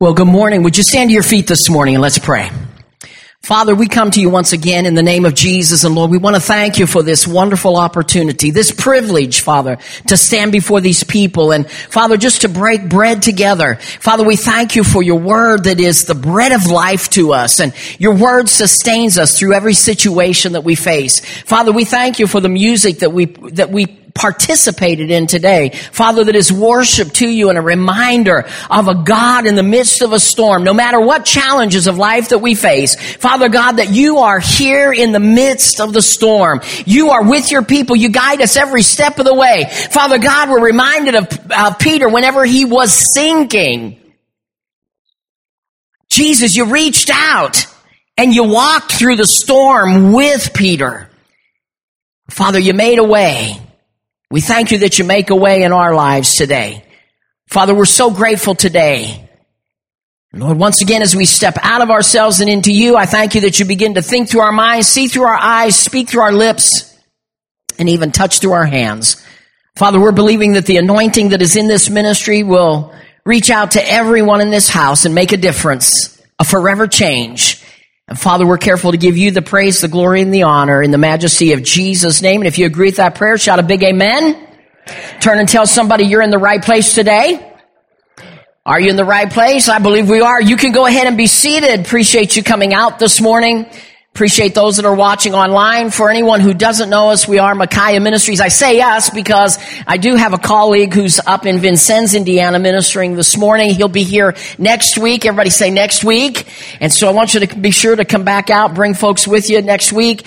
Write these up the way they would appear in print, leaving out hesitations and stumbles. Well, good morning. Would you stand to your feet this morning and let's pray. Father, we come to you once again in the name of Jesus, and Lord, we want to thank you for this wonderful opportunity, this privilege, Father, to stand before these people and, Father, just to break bread together. Father, we thank you for your word that is the bread of life to us, and your word sustains us through every situation that we face. Father, we thank you for the music that we participated in today. Father, that is worship to you and a reminder of a God in the midst of a storm, no matter what challenges of life that we face. Father God, that you are here in the midst of the storm. You are with your people. You guide us every step of the way. Father God, we're reminded of Peter whenever he was sinking. Jesus, you reached out and you walked through the storm with Peter. Father, you made a way. We thank you that you make a way in our lives today. Father, we're so grateful today. Lord, once again, as we step out of ourselves and into you, I thank you that you begin to think through our minds, see through our eyes, speak through our lips, and even touch through our hands. Father, we're believing that the anointing that is in this ministry will reach out to everyone in this house and make a difference, a forever change. And Father, we're careful to give you the praise, the glory, and the honor in the majesty of Jesus' name. And if you agree with that prayer, shout a big amen. Amen. Turn and tell somebody you're in the right place today. Are you in the right place? I believe we are. You can go ahead and be seated. Appreciate you coming out this morning. Appreciate those that are watching online. For anyone who doesn't know us, we are Micaiah Ministries. I say us because I do have a colleague who's up in Vincennes, Indiana, ministering this morning. He'll be here next week. Everybody say next week. And so I want you to be sure to come back out, bring folks with you next week,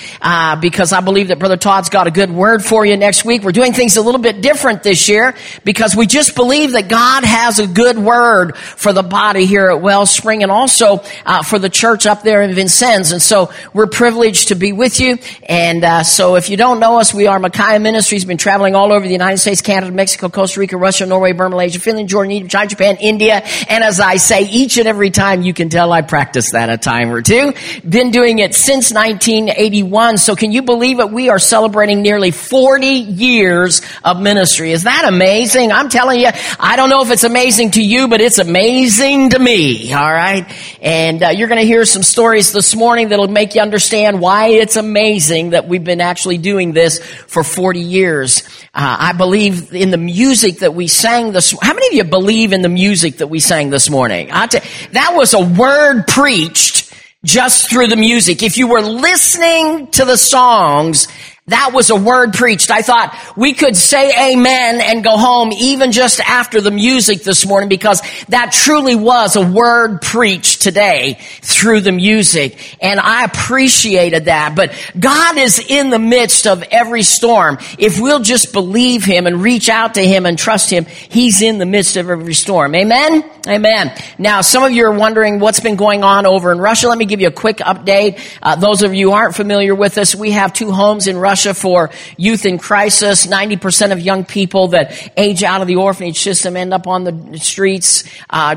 because I believe that Brother Todd's got a good word for you next week. We're doing things a little bit different this year because we just believe that God has a good word for the body here at Wellspring and also for the church up there in Vincennes. And so we're privileged to be with you, and so if you don't know us, we are Micaiah Ministries. Been traveling all over the United States, Canada, Mexico, Costa Rica, Russia, Norway, Burma, Malaysia, Finland, Jordan, Egypt, China, Japan, India, and as I say, each and every time, you can tell I practice that a time or two. Been doing it since 1981, so can you believe it? We are celebrating nearly 40 years of ministry. Is that amazing? I'm telling you, I don't know if it's amazing to you, but it's amazing to me, all right? And you're going to hear some stories this morning that'll make you understand why it's amazing that we've been actually doing this for 40 years. I believe in the music that we sang this. How many of you believe in the music that we sang this morning? That was a word preached just through the music. If you were listening to the songs, that was a word preached. I thought we could say amen and go home even just after the music this morning because that truly was a word preached today through the music. And I appreciated that. But God is in the midst of every storm. If we'll just believe him and reach out to him and trust him, he's in the midst of every storm. Amen? Amen. Now, some of you are wondering what's been going on over in Russia. Let me give you a quick update. Those of you who aren't familiar with us, we have two homes in Russia for youth in crisis. 90% of young people that age out of the orphanage system end up on the streets.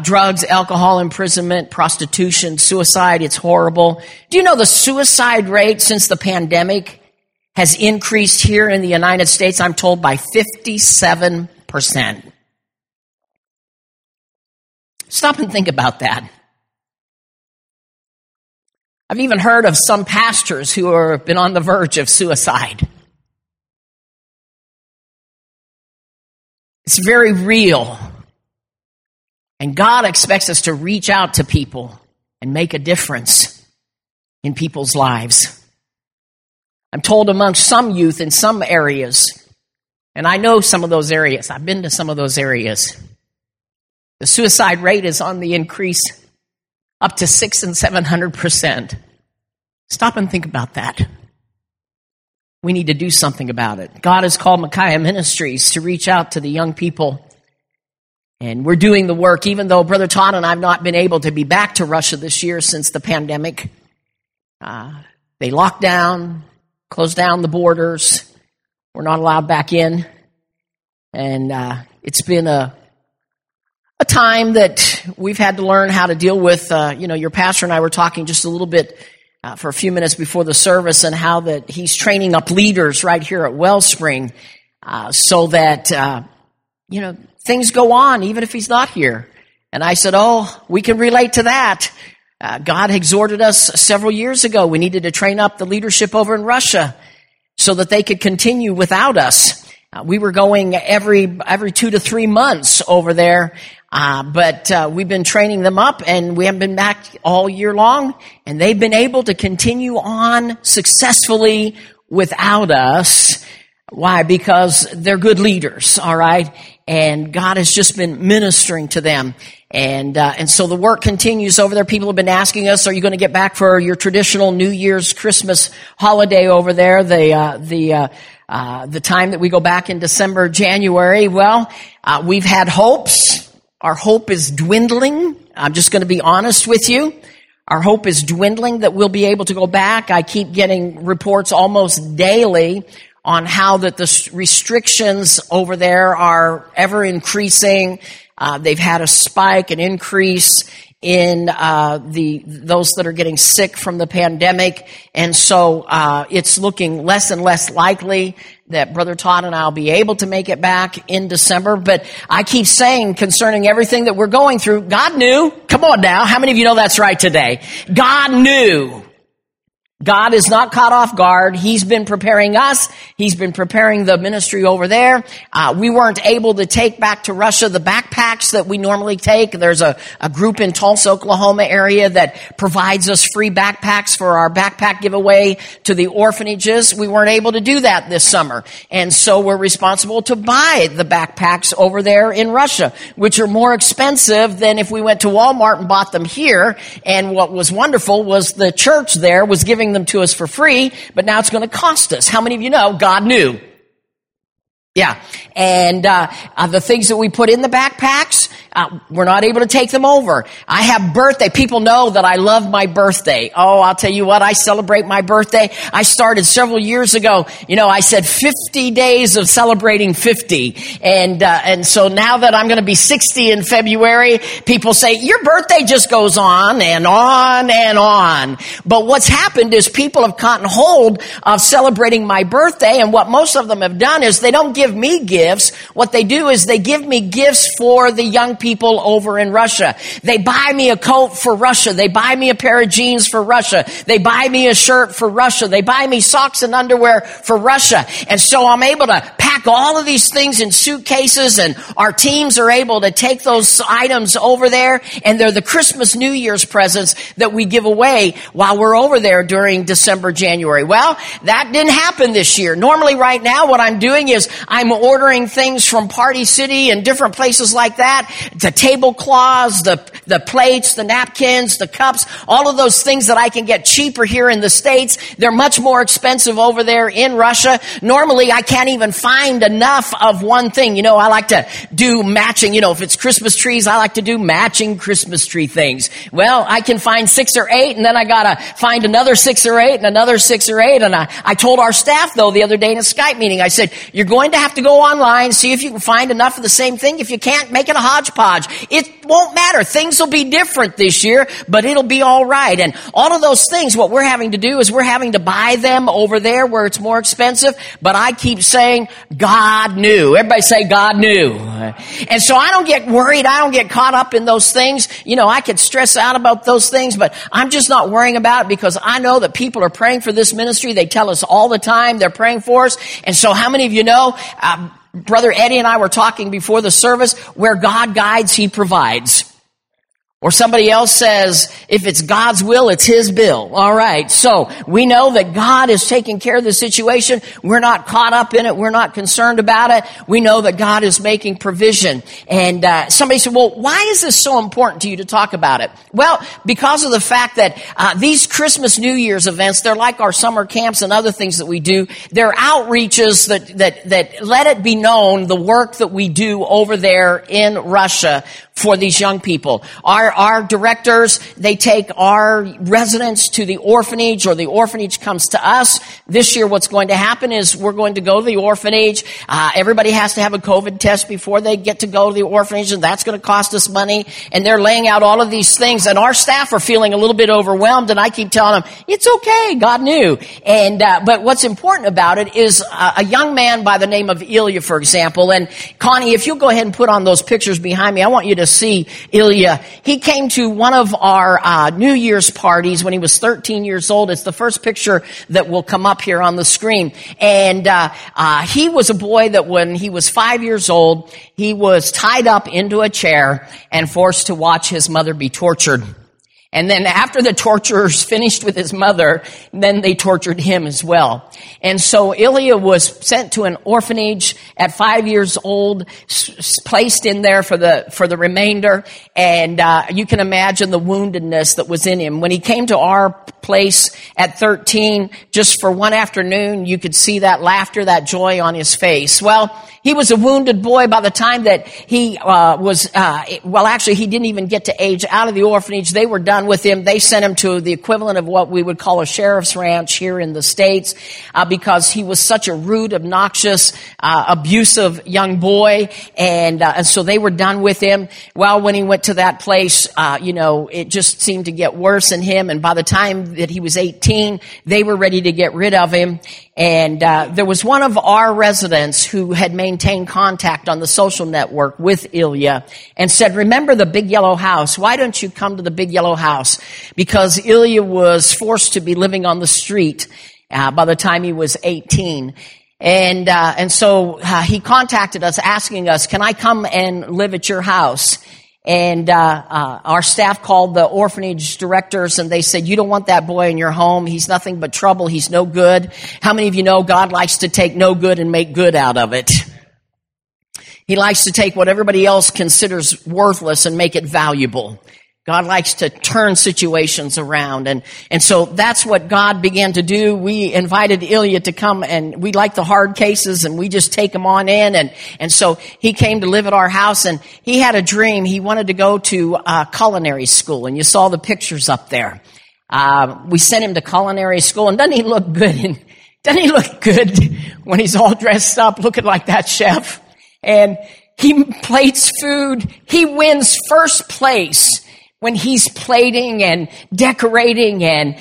Drugs, alcohol, imprisonment, prostitution, suicide. It's horrible. Do you know the suicide rate since the pandemic has increased here in the United States, I'm told, by 57%? Stop and think about that. I've even heard of some pastors who have been on the verge of suicide. It's very real. And God expects us to reach out to people and make a difference in people's lives. I'm told among some youth in some areas, and I know some of those areas, I've been to some of those areas, the suicide rate is on the increase up to 600 and 700%. Stop and think about that. We need to do something about it. God has called Micaiah Ministries to reach out to the young people. And we're doing the work, even though Brother Todd and I have not been able to be back to Russia this year since the pandemic. They locked down, closed down the borders. We're not allowed back in. And it's been a time that we've had to learn how to deal with, your pastor and I were talking just a little bit for a few minutes before the service and how that he's training up leaders right here at Wellspring so that, things go on even if he's not here. And I said, oh, we can relate to that. God exhorted us several years ago. We needed to train up the leadership over in Russia so that they could continue without us. We were going every 2 to 3 months over there, but we've been training them up, and we haven't been back all year long, and they've been able to continue on successfully without us. Why? Because they're good leaders, all right? And God has just been ministering to them. And so the work continues over there. People have been asking us, are you going to get back for your traditional New Year's Christmas holiday over there, the time that we go back in December, January? Well, we've had hopes. Our hope is dwindling. I'm just going to be honest with you. Our hope is dwindling that we'll be able to go back. I keep getting reports almost daily on how that the restrictions over there are ever increasing. They've had a spike, an increase in those that are getting sick from the pandemic, and so it's looking less and less likely that Brother Todd and I'll be able to make it back in December. But I keep saying, concerning everything that we're going through, God knew. Come on now, how many of you know that's right today? God knew. God is not caught off guard. He's been preparing us. He's been preparing the ministry over there. We weren't able to take back to Russia the backpacks that we normally take. There's a group in Tulsa, Oklahoma area that provides us free backpacks for our backpack giveaway to the orphanages. We weren't able to do that this summer. And so we're responsible to buy the backpacks over there in Russia, which are more expensive than if we went to Walmart and bought them here. And what was wonderful was the church there was giving them to us for free, but now it's going to cost us. How many of you know God knew? Yeah. And the things that we put in the backpacks, we're not able to take them over. I have birthday. People know that I love my birthday. Oh, I'll tell you what, I celebrate my birthday. I started several years ago. You know, I said 50 days of celebrating 50. And so now that I'm going to be 60 in February, people say, your birthday just goes on and on and on. But what's happened is people have gotten hold of celebrating my birthday, and what most of them have done is they don't give me gifts. What they do is they give me gifts for the young people over in Russia. They buy me a coat for Russia. They buy me a pair of jeans for Russia. They buy me a shirt for Russia. They buy me socks and underwear for Russia. And so I'm able to pack all of these things in suitcases, and our teams are able to take those items over there, and they're the Christmas, New Year's presents that we give away while we're over there during December, January. Well, that didn't happen this year. Normally right now what I'm doing is I'm ordering things from Party City and different places like that. The tablecloths, the plates, the napkins, the cups, all of those things that I can get cheaper here in the States. They're much more expensive over there in Russia. Normally, I can't even find enough of one thing. You know, I like to do matching. You know, if it's Christmas trees, I like to do matching Christmas tree things. Well, I can find 6 or 8, and then I gotta find another 6 or 8 and another 6 or 8. And I told our staff, though, the other day in a Skype meeting, I said, you're going to have to go online, see if you can find enough of the same thing. If you can't, make it a hodgepodge. It won't matter. Things will be different this year, but it'll be all right. And all of those things, what we're having to do is we're having to buy them over there where it's more expensive. But I keep saying, God knew. Everybody say, God knew. And so I don't get worried. I don't get caught up in those things. You know, I could stress out about those things, but I'm just not worrying about it because I know that people are praying for this ministry. They tell us all the time they're praying for us. And so how many of you know, Brother Eddie and I were talking before the service, where God guides, He provides. Or somebody else says, if it's God's will, it's His bill. All right, so we know that God is taking care of the situation. We're not caught up in it. We're not concerned about it. We know that God is making provision. And somebody said, well, why is this so important to you to talk about it? Well, because of the fact that these Christmas, New Year's events, they're like our summer camps and other things that we do. They're outreaches that let it be known the work that we do over there in Russia for these young people. Our our directors, they take our residents to the orphanage, or the orphanage comes to us. This year what's going to happen is we're going to go to the orphanage. Everybody has to have a COVID test before they get to go to the orphanage, and that's going to cost us money. And they're laying out all of these things, and our staff are feeling a little bit overwhelmed, and I keep telling them, it's okay, God knew. And but what's important about it is a young man by the name of Ilya, for example, and Connie, if you'll go ahead and put on those pictures behind me, I want you to see Ilya. He came to one of our New Year's parties when he was 13 years old. It's the first picture that will come up here on the screen. And he was a boy that when he was 5 years old, he was tied up into a chair and forced to watch his mother be tortured. And then after the torturers finished with his mother, then they tortured him as well. And so Ilya was sent to an orphanage at 5 years old, placed in there for the remainder. And you can imagine the woundedness that was in him. When he came to our place at 13, just for one afternoon, you could see that laughter, that joy on his face. Well, he was a wounded boy by the time that he he didn't even get to age out of the orphanage. They were done with him. They sent him to the equivalent of what we would call a sheriff's ranch here in the States, because he was such a rude, obnoxious, abusive young boy, and so they were done with him. Well, when he went to that place, it just seemed to get worse in him, and by the time that he was 18, they were ready to get rid of him. And there was one of our residents who had maintained contact on the social network with Ilya and said, remember the big yellow house? Why don't you come to the big yellow house? Because Ilya was forced to be living on the street by the time he was 18. And so he contacted us asking us, can I come and live at your house? And our staff called the orphanage directors, and they said, you don't want that boy in your home. He's nothing but trouble. He's no good. How many of you know God likes to take no good and make good out of it? He likes to take what everybody else considers worthless and make it valuable. God likes to turn situations around, and so that's what God began to do. We invited Ilya to come, and we like the hard cases, and we just take him on in, and so he came to live at our house, and he had a dream. He wanted to go to culinary school, and you saw the pictures up there. We sent him to culinary school, and doesn't he look good? Doesn't he look good when he's all dressed up, looking like that chef? And he plates food. He wins first place when he's plating and decorating, and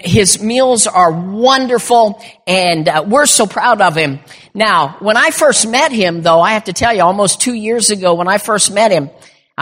his meals are wonderful, and we're so proud of him. Now, when I first met him, though, I have to tell you, almost 2 years ago when I first met him,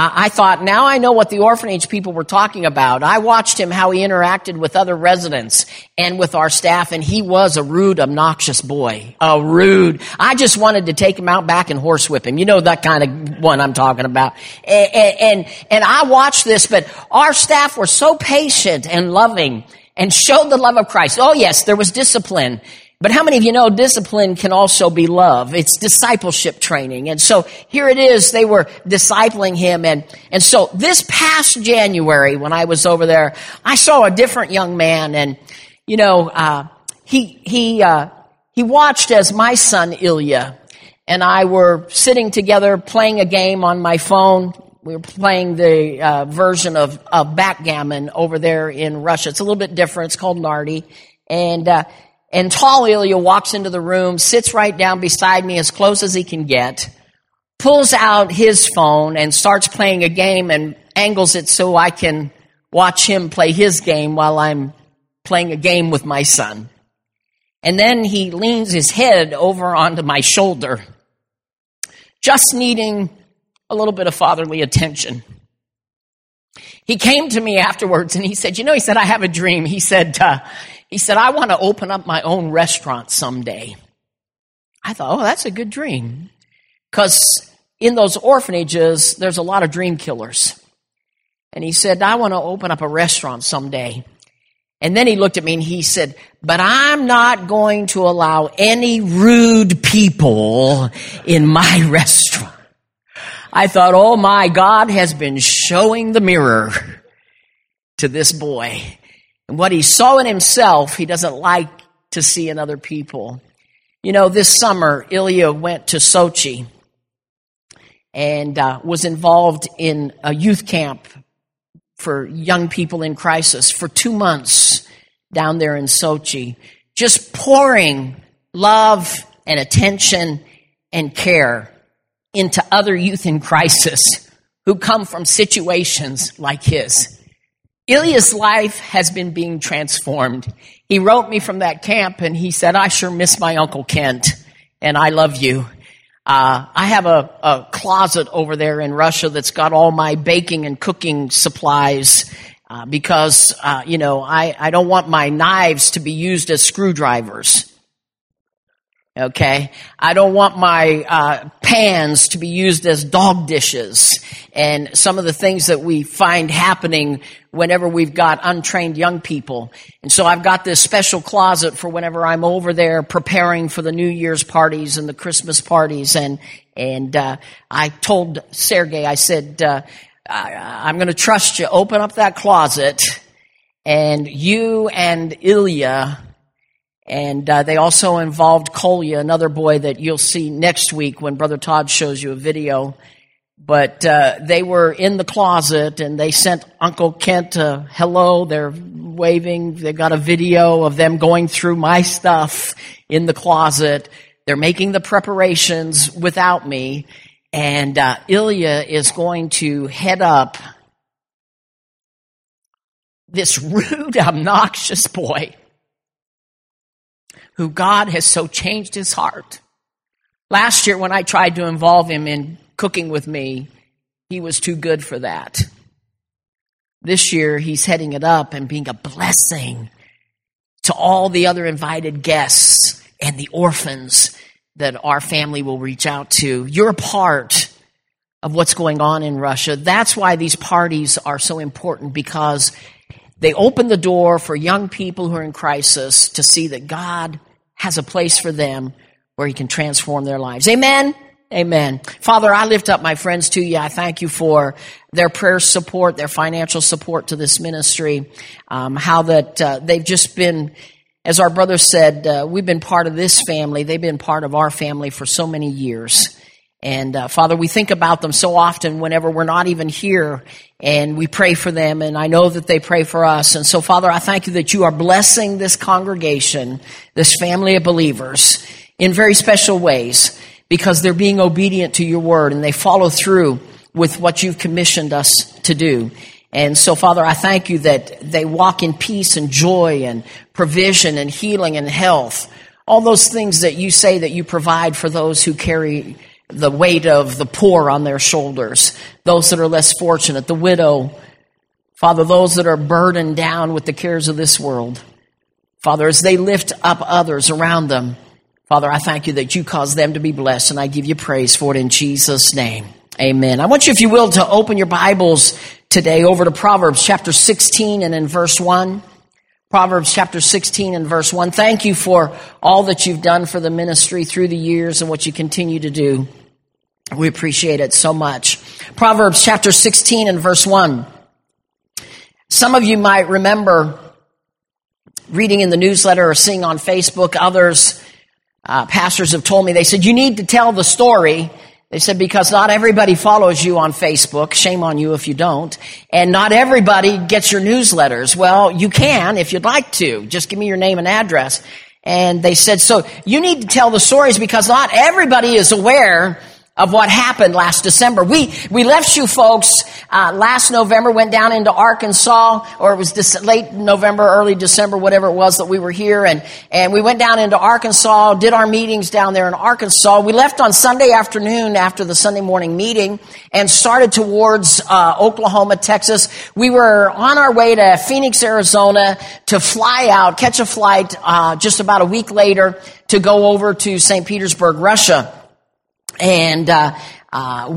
I thought, now I know what the orphanage people were talking about. I watched him, how he interacted with other residents and with our staff, and he was a rude, obnoxious boy. I just wanted to take him out back and horsewhip him. You know that kind of one I'm talking about. And I watched this, but our staff were so patient and loving and showed the love of Christ. Oh, yes, there was discipline. But how many of you know discipline can also be love? It's discipleship training. And so here it is. They were discipling him. And so this past January when I was over there, I saw a different young man. And, he watched as my son Ilya and I were sitting together playing a game on my phone. We were playing the version of backgammon over there in Russia. It's a little bit different. It's called Nardi. And tall Ilya walks into the room, sits right down beside me as close as he can get, pulls out his phone and starts playing a game and angles it so I can watch him play his game while I'm playing a game with my son. And then he leans his head over onto my shoulder, just needing a little bit of fatherly attention. He came to me afterwards and he said, I have a dream. He said, I want to open up my own restaurant someday. I thought, oh, that's a good dream. Because in those orphanages, there's a lot of dream killers. And he said, I want to open up a restaurant someday. And then he looked at me and he said, but I'm not going to allow any rude people in my restaurant. I thought, oh my, God has been showing the mirror to this boy. And what he saw in himself, he doesn't like to see in other people. This summer, Ilya went to Sochi and was involved in a youth camp for young people in crisis for 2 months down there in Sochi, just pouring love and attention and care into other youth in crisis who come from situations like his. Ilya's life has been being transformed. He wrote me from that camp, and he said, I sure miss my Uncle Kent, and I love you. I have a closet over there in Russia that's got all my baking and cooking supplies because you know, I don't want my knives to be used as screwdrivers. Okay, I don't want my pans to be used as dog dishes. And some of the things that we find happening whenever we've got untrained young people. And so I've got this special closet for whenever I'm over there preparing for the New Year's parties and the Christmas parties. And I told Sergey, I said, I'm going to trust you. Open up that closet, and you and Ilya... And they also involved Colia, another boy that you'll see next week when Brother Todd shows you a video. But they were in the closet, and they sent Uncle Kent a hello. They're waving. They got a video of them going through my stuff in the closet. They're making the preparations without me. And Ilya is going to head up this rude, obnoxious boy who God has so changed his heart. Last year when I tried to involve him in cooking with me, he was too good for that. This year he's heading it up and being a blessing to all the other invited guests and the orphans that our family will reach out to. You're a part of what's going on in Russia. That's why these parties are so important, because they open the door for young people who are in crisis to see that God has a place for them where he can transform their lives. Amen? Amen. Father, I lift up my friends to you. I thank you for their prayer support, their financial support to this ministry, how that they've just been, as our brother said, we've been part of this family. They've been part of our family for so many years. And Father, we think about them so often whenever we're not even here, and we pray for them, and I know that they pray for us. And so, Father, I thank you that you are blessing this congregation, this family of believers, in very special ways, because they're being obedient to your word, and they follow through with what you've commissioned us to do. And so, Father, I thank you that they walk in peace and joy and provision and healing and health, all those things that you say that you provide for those who carry the weight of the poor on their shoulders, those that are less fortunate, the widow, Father, those that are burdened down with the cares of this world. Father, as they lift up others around them, Father, I thank you that you cause them to be blessed, and I give you praise for it in Jesus' name. Amen. I want you, if you will, to open your Bibles today over to Proverbs chapter 16 and in verse 1. Proverbs chapter 16 and verse 1. Thank you for all that you've done for the ministry through the years and what you continue to do. We appreciate it so much. Proverbs chapter 16 and verse 1. Some of you might remember reading in the newsletter or seeing on Facebook, others, pastors have told me, they said, you need to tell the story. They said, because not everybody follows you on Facebook. Shame on you if you don't. And not everybody gets your newsletters. Well, you can if you'd like to. Just give me your name and address. And they said, so you need to tell the stories because not everybody is aware of what happened last December. We left you folks last November, went down into Arkansas, or it was late November, early December, whatever it was that we were here, and we went down into Arkansas, did our meetings down there in Arkansas. We left on Sunday afternoon after the Sunday morning meeting and started towards Oklahoma, Texas. We were on our way to Phoenix, Arizona to fly out, catch a flight just about a week later to go over to St. Petersburg, Russia. And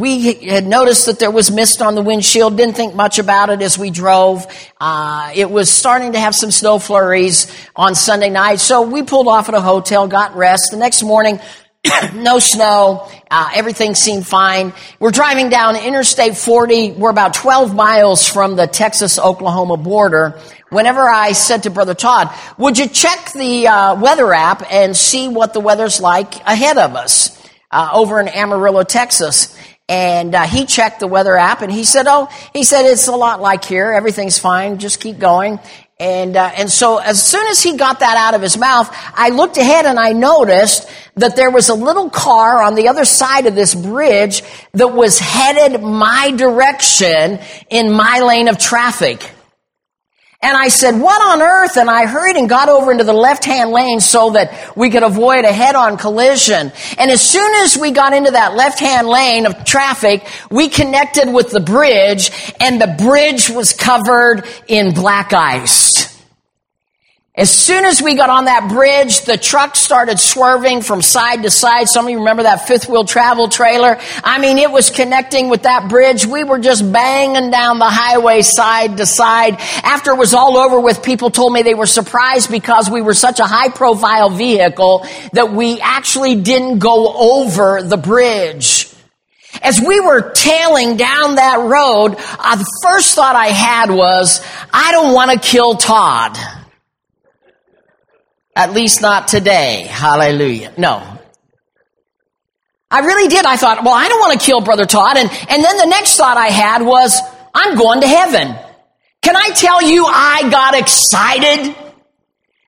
we had noticed that there was mist on the windshield, didn't think much about it as we drove. It was starting to have some snow flurries on Sunday night, so we pulled off at a hotel, got rest. The next morning, no snow, everything seemed fine. We're driving down Interstate 40. We're about 12 miles from the Texas-Oklahoma border. Whenever I said to Brother Todd, would you check the weather app and see what the weather's like ahead of us? Over in Amarillo, Texas. And he checked the weather app, and he said, it's a lot like here. Everything's fine. Just keep going. And so as soon as he got that out of his mouth, I looked ahead and I noticed that there was a little car on the other side of this bridge that was headed my direction in my lane of traffic. And I said, what on earth? And I hurried and got over into the left-hand lane so that we could avoid a head-on collision. And as soon as we got into that left-hand lane of traffic, we connected with the bridge, and the bridge was covered in black ice. As soon as we got on that bridge, the truck started swerving from side to side. Some of you remember that fifth-wheel travel trailer? I mean, it was connecting with that bridge. We were just banging down the highway side to side. After it was all over with, people told me they were surprised because we were such a high-profile vehicle that we actually didn't go over the bridge. As we were tailing down that road, the first thought I had was, I don't want to kill Todd. At least not today. Hallelujah. No. I really did. I thought, well, I don't want to kill Brother Todd. And then the next thought I had was, I'm going to heaven. Can I tell you I got excited?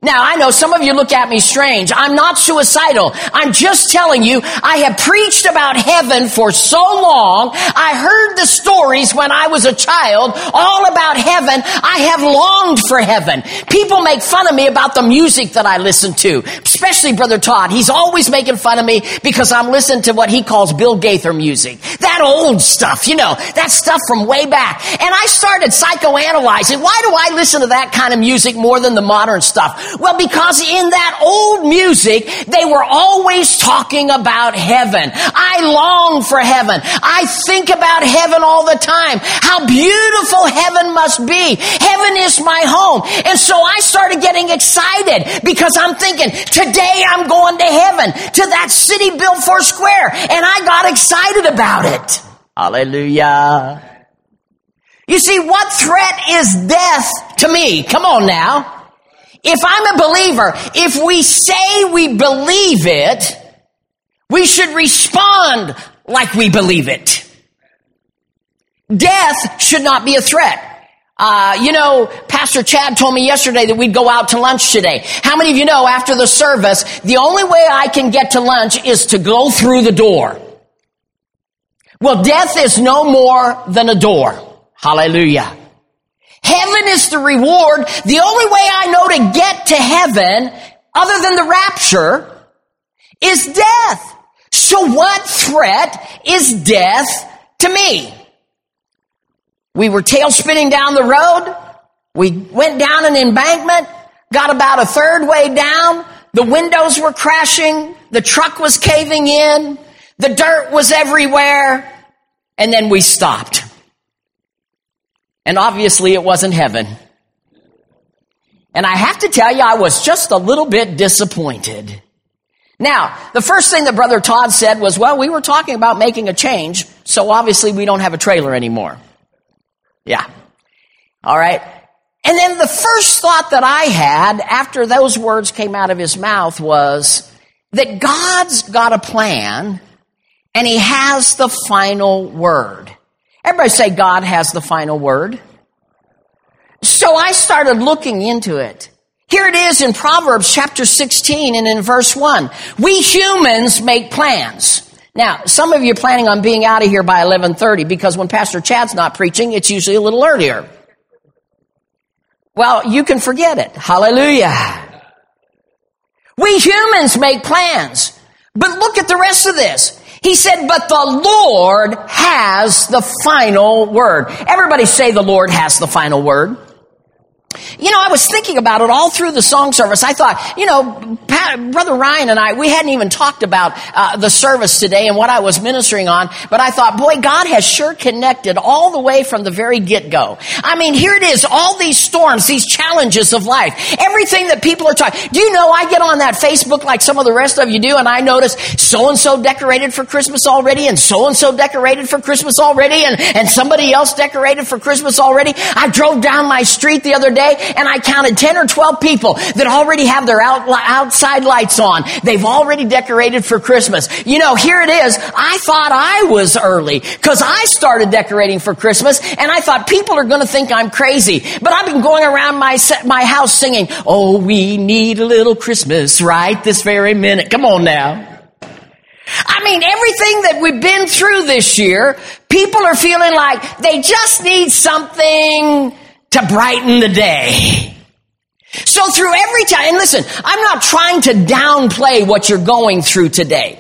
Now, I know some of you look at me strange. I'm not suicidal. I'm just telling you, I have preached about heaven for so long. I heard the stories when I was a child all about heaven. I have longed for heaven. People make fun of me about the music that I listen to, especially Brother Todd. He's always making fun of me because I'm listening to what he calls Bill Gaither music. That old stuff, you know, that stuff from way back. And I started psychoanalyzing. Why do I listen to that kind of music more than the modern stuff? Well, because in that old music, they were always talking about heaven. I long for heaven. I think about heaven all the time. How beautiful heaven must be. Heaven is my home. And so I started getting excited because I'm thinking, today I'm going to heaven, to that city built for square. And I got excited about it. Hallelujah. You see, what threat is death to me? Come on now. If I'm a believer, if we say we believe it, we should respond like we believe it. Death should not be a threat. Pastor Chad told me yesterday that we'd go out to lunch today. How many of you know after the service, the only way I can get to lunch is to go through the door? Well, death is no more than a door. Hallelujah. Heaven is the reward. The only way I know to get to heaven, other than the rapture, is death. So what threat is death to me? We were tailspinning down the road. We went down an embankment, got about a third way down. The windows were crashing. The truck was caving in. The dirt was everywhere. And then we stopped. And obviously it wasn't heaven. And I have to tell you, I was just a little bit disappointed. Now, the first thing that Brother Todd said was, well, we were talking about making a change, so obviously we don't have a trailer anymore. Yeah. All right. And then the first thought that I had after those words came out of his mouth was that God's got a plan, and he has the final word. Everybody say, God has the final word. So I started looking into it. Here it is in Proverbs chapter 16 and in verse 1. We humans make plans. Now, some of you are planning on being out of here by 11:30 because when Pastor Chad's not preaching, it's usually a little earlier. Well, you can forget it. Hallelujah. We humans make plans. But look at the rest of this. He said, but the Lord has the final word. Everybody say the Lord has the final word. You know, I was thinking about it all through the song service. I thought, Brother Ryan and I, we hadn't even talked about the service today and what I was ministering on. But I thought, boy, God has sure connected all the way from the very get-go. I mean, here it is, all these storms, these challenges of life, everything that people are talking. Do you know, I get on that Facebook like some of the rest of you do, and I notice so-and-so decorated for Christmas already, and so-and-so decorated for Christmas already, and somebody else decorated for Christmas already. I drove down my street the other day, and I counted 10 or 12 people that already have their outside lights on. They've already decorated for Christmas. You know, here it is. I thought I was early because I started decorating for Christmas, and I thought people are going to think I'm crazy. But I've been going around my house singing, "Oh, we need a little Christmas right this very minute." Come on now. I mean, everything that we've been through this year, people are feeling like they just need something to brighten the day. So through every time, and listen, I'm not trying to downplay what you're going through today.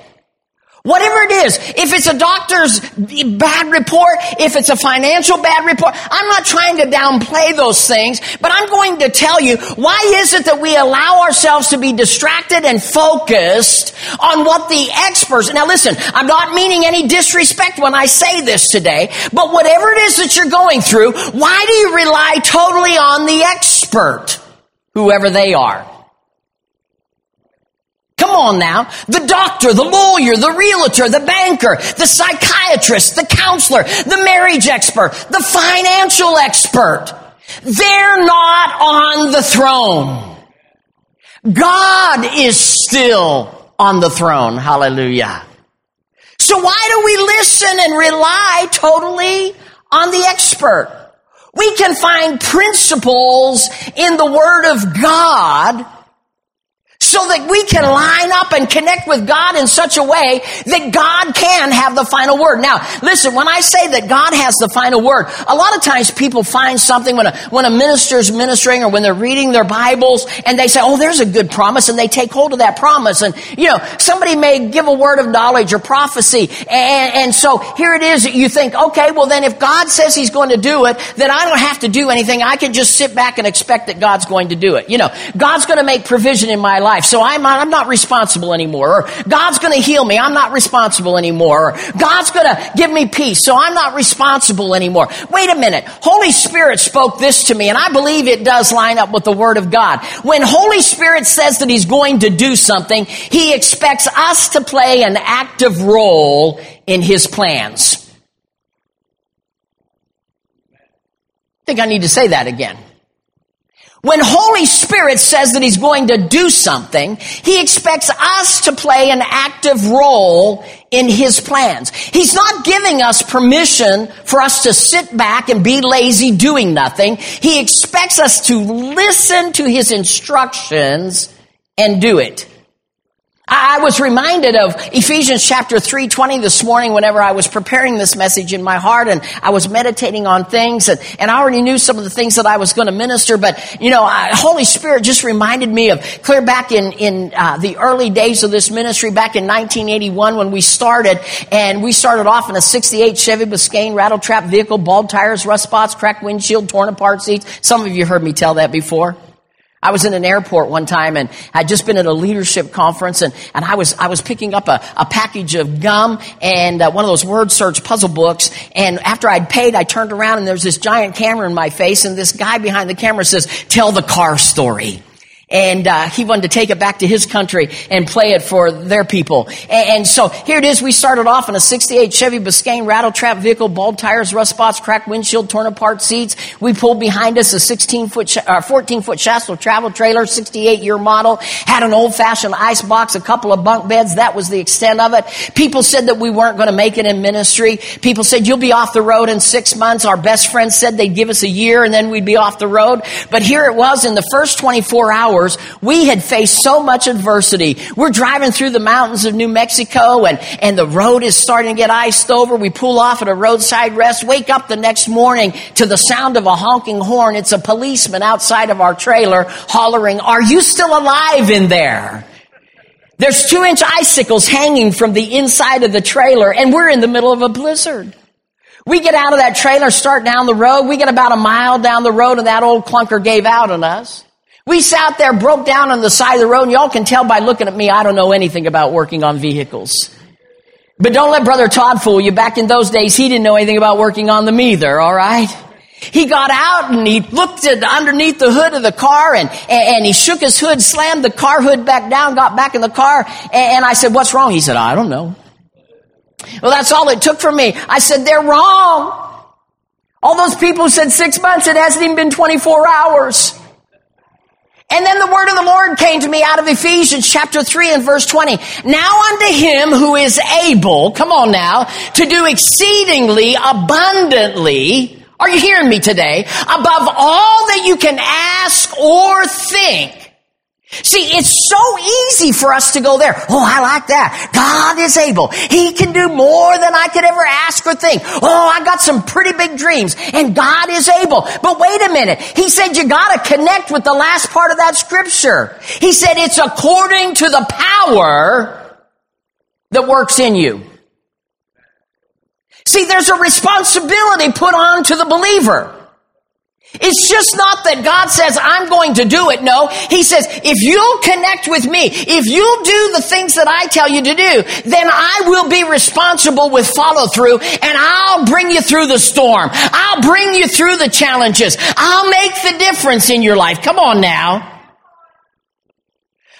Whatever it is, if it's a doctor's bad report, if it's a financial bad report, I'm not trying to downplay those things, but I'm going to tell you, why is it that we allow ourselves to be distracted and focused on what the experts... Now listen, I'm not meaning any disrespect when I say this today, but whatever it is that you're going through, why do you rely totally on the expert, whoever they are? Come on now. The doctor, the lawyer, the realtor, the banker, the psychiatrist, the counselor, the marriage expert, the financial expert. They're not on the throne. God is still on the throne. Hallelujah. So why do we listen and rely totally on the expert? We can find principles in the Word of God so that we can line up and connect with God in such a way that God can have the final word. Now, listen, when I say that God has the final word, a lot of times people find something when a minister's ministering or when they're reading their Bibles and they say, "Oh, there's a good promise," and they take hold of that promise. And, you know, somebody may give a word of knowledge or prophecy, and so here it is that you think, okay, well then if God says He's going to do it, then I don't have to do anything. I can just sit back and expect that God's going to do it. You know, God's going to make provision in my life. So I'm not responsible anymore. Or God's going to heal me. I'm not responsible anymore. Or God's going to give me peace. So I'm not responsible anymore. Wait a minute. Holy Spirit spoke this to me, and I believe it does line up with the Word of God. When Holy Spirit says that He's going to do something, He expects us to play an active role in His plans. I think I need to say that again. When Holy Spirit says that He's going to do something, He expects us to play an active role in His plans. He's not giving us permission for us to sit back and be lazy doing nothing. He expects us to listen to His instructions and do it. I was reminded of Ephesians chapter 3:20 this morning whenever I was preparing this message in my heart, and I was meditating on things, and I already knew some of the things that I was going to minister, but, you know, Holy Spirit just reminded me of clear back in the early days of this ministry, back in 1981 when we started, and we started off in a 68 Chevy Biscayne rattletrap vehicle, bald tires, rust spots, cracked windshield, torn apart seats. Some of you heard me tell that before. I was in an airport one time, and I'd just been at a leadership conference, and I was picking up a package of gum and one of those word search puzzle books, and after I'd paid, I turned around, and there's this giant camera in my face, and this guy behind the camera says, "Tell the car story." And he wanted to take it back to his country and play it for their people. And so here it is. We started off in a 68 Chevy Biscayne rattletrap vehicle, bald tires, rust spots, cracked windshield, torn apart seats. We pulled behind us a 14-foot Shasta travel trailer, 68-year model, had an old-fashioned ice box, a couple of bunk beds. That was the extent of it. People said that we weren't going to make it in ministry. People said, "You'll be off the road in 6 months." Our best friend said they'd give us a year, and then we'd be off the road. But here it was in the first 24 hours. We had faced so much adversity. We're driving through the mountains of New Mexico, and the road is starting to get iced over. We pull off at a roadside rest, wake up the next morning to the sound of a honking horn. It's a policeman outside of our trailer hollering, "Are you still alive in there?" There's 2-inch icicles hanging from the inside of the trailer, and we're in the middle of a blizzard. We get out of that trailer, start down the road. We get about a mile down the road, and that old clunker gave out on us. We sat there, broke down on the side of the road, and y'all can tell by looking at me, I don't know anything about working on vehicles. But don't let Brother Todd fool you. Back in those days, he didn't know anything about working on them either, all right? He got out and he looked at underneath the hood of the car, and he shook his hood, slammed the car hood back down, got back in the car, and I said, "What's wrong?" He said, "I don't know." Well, that's all it took for me. I said, "They're wrong. All those people said 6 months. It hasn't even been 24 hours. And then the word of the Lord came to me out of Ephesians chapter 3 and verse 20. Now unto him who is able, come on now, to do exceedingly abundantly, are you hearing me today? Above all that you can ask or think. See, it's so easy for us to go there. Oh, I like that. God is able. He can do more than I could ever ask or think. Oh, I got some pretty big dreams, and God is able. But wait a minute. He said you got to connect with the last part of that scripture. He said it's according to the power that works in you. See, there's a responsibility put on to the believer. It's just not that God says, I'm going to do it. No, he says, if you'll connect with me, if you'll do the things that I tell you to do, then I will be responsible with follow through, and I'll bring you through the storm. I'll bring you through the challenges. I'll make the difference in your life. Come on now.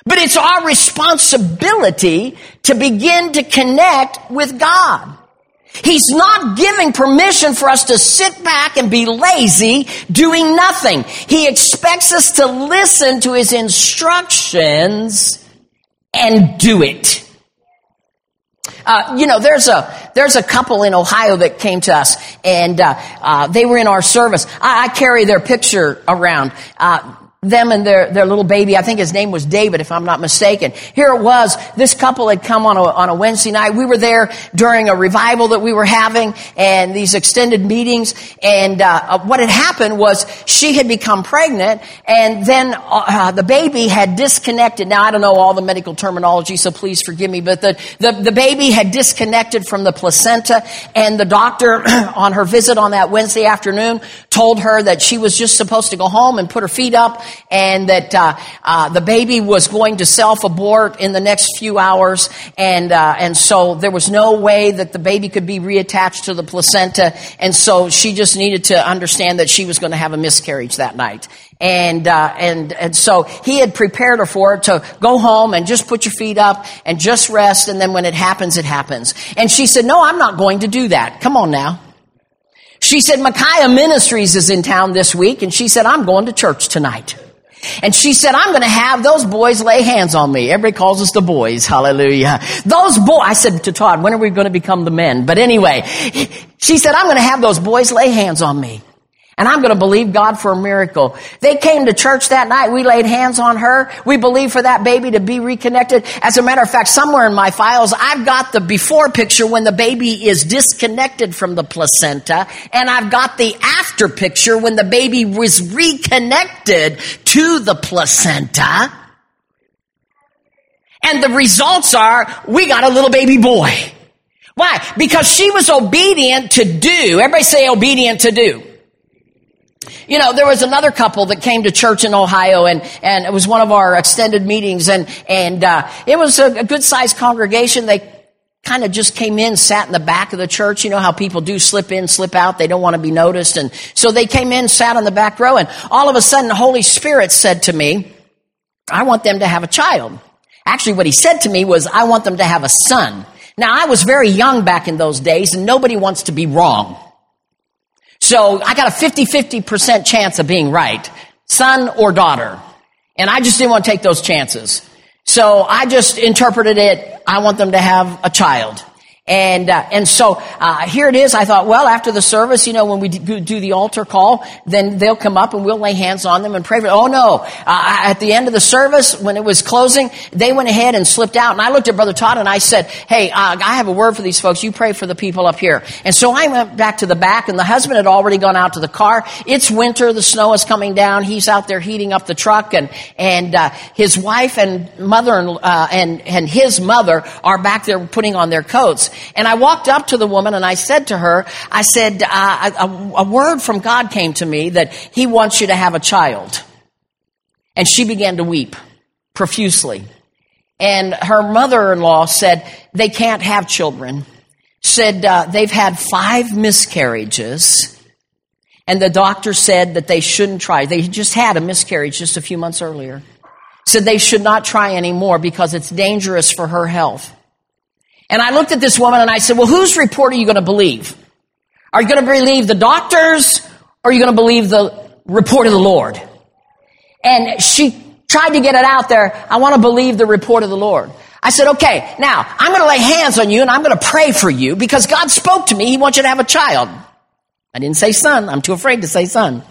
But it's our responsibility to begin to connect with God. He's not giving permission for us to sit back and be lazy, doing nothing. He expects us to listen to his instructions and do it. There's a couple in Ohio that came to us, and they were in our service. I carry their picture around. Them and their little baby, I think his name was David, if I'm not mistaken. Here it was. This couple had come on a Wednesday night. We were there during a revival that we were having and these extended meetings. And what had happened was she had become pregnant, and then the baby had disconnected. Now, I don't know all the medical terminology, so please forgive me, but the baby had disconnected from the placenta, and the doctor on her visit on that Wednesday afternoon told her that she was just supposed to go home and put her feet up, and that the baby was going to self-abort in the next few hours, and so there was no way that the baby could be reattached to the placenta, and so she just needed to understand that she was going to have a miscarriage that night. And so he had prepared her for it to go home and just put your feet up and just rest, and then when it happens, it happens. And she said, no, I'm not going to do that. Come on now. She said, Micaiah Ministries is in town this week, and she said, I'm going to church tonight. And she said, I'm going to have those boys lay hands on me. Everybody calls us the boys. Hallelujah. Those boys. I said to Todd, when are we going to become the men? But anyway, she said, I'm going to have those boys lay hands on me, and I'm going to believe God for a miracle. They came to church that night. We laid hands on her. We believed for that baby to be reconnected. As a matter of fact, somewhere in my files, I've got the before picture when the baby is disconnected from the placenta, and I've got the after picture when the baby was reconnected to the placenta. And the results are, we got a little baby boy. Why? Because she was obedient to do. Everybody say obedient to do. You know, there was another couple that came to church in Ohio, and it was one of our extended meetings, and it was a good-sized congregation. They kind of just came in, sat in the back of the church. You know how people do slip in, slip out. They don't want to be noticed. And so they came in, sat in the back row, and all of a sudden the Holy Spirit said to me, I want them to have a child. Actually, what he said to me was, I want them to have a son. Now, I was very young back in those days, and nobody wants to be wrong. So I got a 50-50% chance of being right, son or daughter. And I just didn't want to take those chances. So I just interpreted it, I want them to have a child. And so here it is. I thought, well, after the service, you know, when we do the altar call, then they'll come up and we'll lay hands on them and pray for them. Oh, no. At the end of the service, when it was closing, they went ahead and slipped out. And I looked at Brother Todd and I said, hey, I have a word for these folks. You pray for the people up here. And so I went back to the back, and the husband had already gone out to the car. It's winter. The snow is coming down. He's out there heating up the truck, and his wife and mother and his mother are back there putting on their coats. And I walked up to the woman and I said to her, I said, a word from God came to me that he wants you to have a child. And she began to weep profusely. And her mother-in-law said, they can't have children. Said, they've had 5 miscarriages. And the doctor said that they shouldn't try. They just had a miscarriage just a few months earlier. Said they should not try anymore because it's dangerous for her health. And I looked at this woman and I said, well, whose report are you going to believe? Are you going to believe the doctors, or are you going to believe the report of the Lord? And she tried to get it out there. I want to believe the report of the Lord. I said, okay, now I'm going to lay hands on you and I'm going to pray for you because God spoke to me. He wants you to have a child. I didn't say son. I'm too afraid to say son.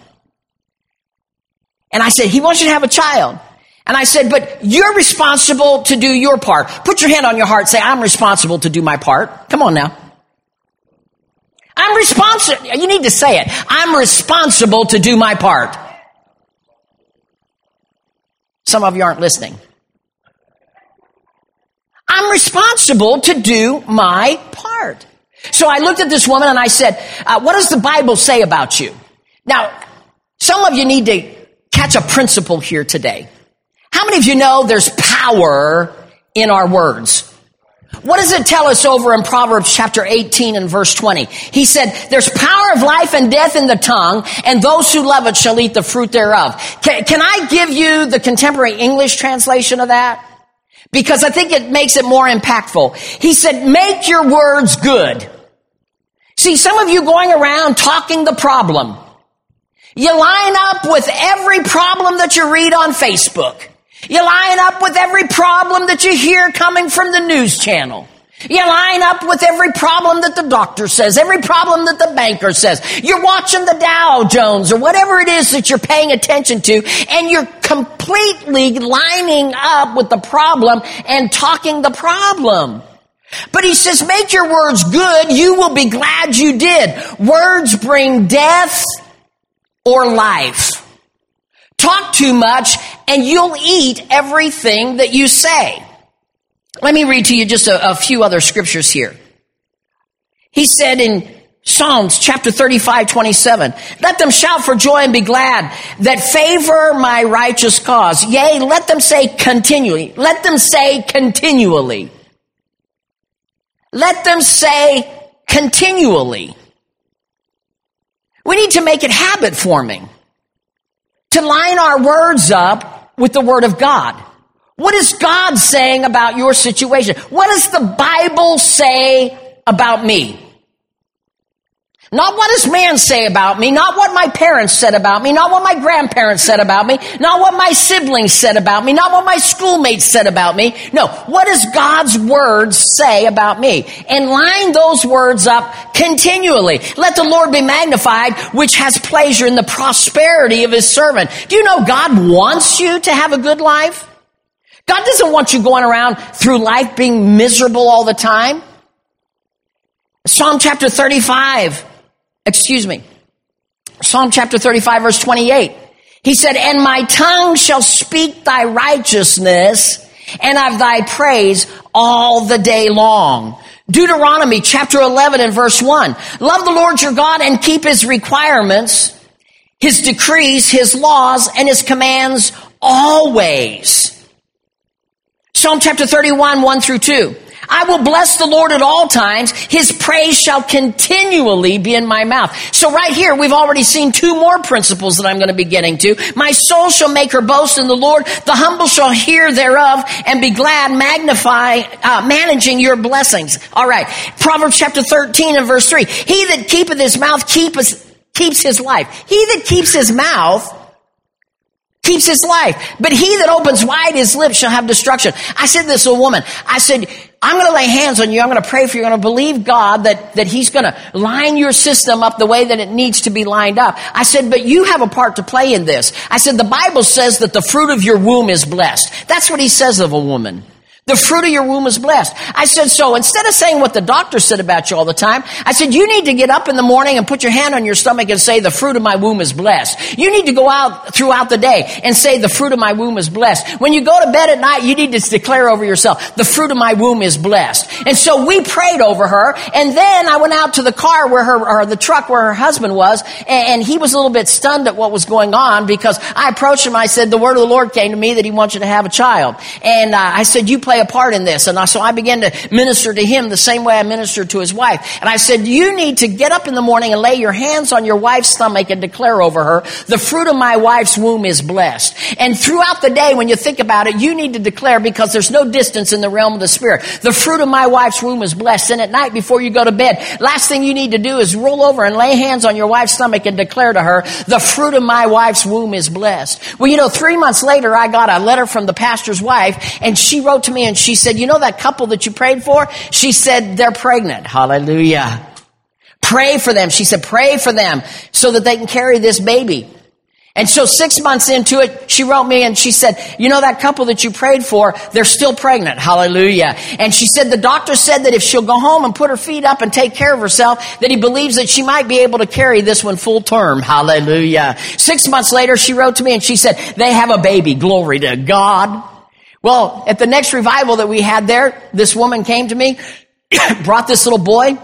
And I said, he wants you to have a child. And I said, but you're responsible to do your part. Put your hand on your heart. Say, I'm responsible to do my part. Come on now. I'm responsible. You need to say it. I'm responsible to do my part. Some of you aren't listening. I'm responsible to do my part. So I looked at this woman and I said, what does the Bible say about you? Now, some of you need to catch a principle here today. How many of you know there's power in our words? What does it tell us over in Proverbs chapter 18 and verse 20? He said, there's power of life and death in the tongue, and those who love it shall eat the fruit thereof. Can I give you the contemporary English translation of that? Because I think it makes it more impactful. He said, make your words good. See, some of you going around talking the problem. You line up with every problem that you read on Facebook. You line up with every problem that you hear coming from the news channel. You line up with every problem that the doctor says, every problem that the banker says. You're watching the Dow Jones or whatever it is that you're paying attention to, and you're completely lining up with the problem and talking the problem. But he says, make your words good. You will be glad you did. Words bring death or life. Talk too much, and you'll eat everything that you say. Let me read to you just a few other scriptures here. He said in Psalms chapter 35:27, let them shout for joy and be glad that favor my righteous cause. Yea, let them say continually. Let them say continually. Let them say continually. We need to make it habit forming to line our words up with the Word of God. What is God saying about your situation? What does the Bible say about me? Not what does man say about me, not what my parents said about me, not what my grandparents said about me, not what my siblings said about me, not what my schoolmates said about me. No, what does God's word say about me? And line those words up continually. Let the Lord be magnified, which has pleasure in the prosperity of his servant. Do you know God wants you to have a good life? God doesn't want you going around through life being miserable all the time. Psalm chapter 35, verse 28. He said, and my tongue shall speak thy righteousness and of thy praise all the day long. Deuteronomy chapter 11 and verse 1. Love the Lord your God and keep his requirements, his decrees, his laws, and his commands always. Psalm chapter 31, 1 through 2. I will bless the Lord at all times. His praise shall continually be in my mouth. So right here, we've already seen two more principles that I'm going to be getting to. My soul shall make her boast in the Lord. The humble shall hear thereof and be glad, managing your blessings. All right. Proverbs chapter 13 and verse 3. He that keepeth his mouth keeps his life. He that keeps his mouth keeps his life. But he that opens wide his lips shall have destruction. I said this to a woman. I said, I'm going to lay hands on you. I'm going to pray for you. I'm going to believe God that he's going to line your system up the way that it needs to be lined up. I said, but you have a part to play in this. I said, the Bible says that the fruit of your womb is blessed. That's what he says of a woman. The fruit of your womb is blessed. I said, so instead of saying what the doctor said about you all the time, I said, you need to get up in the morning and put your hand on your stomach and say, the fruit of my womb is blessed. You need to go out throughout the day and say, the fruit of my womb is blessed. When you go to bed at night, you need to declare over yourself, the fruit of my womb is blessed. And so we prayed over her. And then I went out to the car the truck where her husband was. And he was a little bit stunned at what was going on because I approached him. I said, the word of the Lord came to me that he wants you to have a child. And I said, you play play a part in this. And so I began to minister to him the same way I ministered to his wife. And I said, you need to get up in the morning and lay your hands on your wife's stomach and declare over her, the fruit of my wife's womb is blessed. And throughout the day, when you think about it, you need to declare, because there's no distance in the realm of the spirit. The fruit of my wife's womb is blessed. And at night before you go to bed, last thing you need to do is roll over and lay hands on your wife's stomach and declare to her, the fruit of my wife's womb is blessed. Well, 3 months later, I got a letter from the pastor's wife, and she wrote to me and she said, you know that couple that you prayed for? She said, they're pregnant. Hallelujah. Pray for them. She said, pray for them so that they can carry this baby. And so 6 months into it, she wrote me and she said, you know that couple that you prayed for, they're still pregnant. Hallelujah. And she said, the doctor said that if she'll go home and put her feet up and take care of herself, that he believes that she might be able to carry this one full term. Hallelujah. 6 months later, she wrote to me and she said, they have a baby. Glory to God. Well, at the next revival that we had there, this woman came to me, brought this little boy.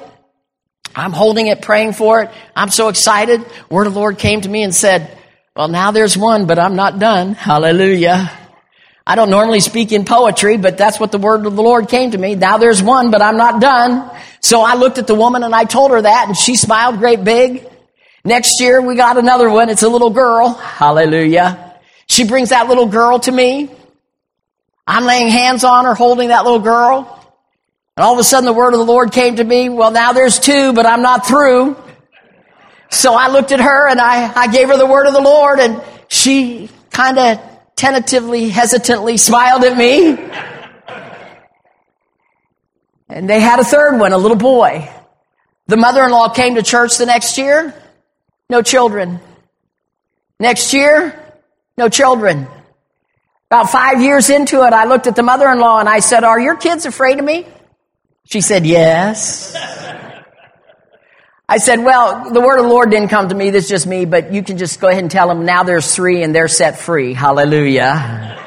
I'm holding it, praying for it. I'm so excited. Word of the Lord came to me and said, well, now there's one, but I'm not done. Hallelujah. I don't normally speak in poetry, but that's what the word of the Lord came to me. Now there's one, but I'm not done. So I looked at the woman and I told her that, and she smiled great big. Next year, we got another one. It's a little girl. Hallelujah. She brings that little girl to me. I'm laying hands on her, holding that little girl. And all of a sudden, the word of the Lord came to me. Well, now there's two, but I'm not through. So I looked at her and I gave her the word of the Lord, and she kind of tentatively, hesitantly smiled at me. And they had a third one, a little boy. The mother-in-law came to church the next year, no children. Next year, no children. About 5 years into it, I looked at the mother-in-law and I said, are your kids afraid of me? She said, yes. I said, well, the word of the Lord didn't come to me. This is just me, but you can just go ahead and tell them now there's three and they're set free. Hallelujah.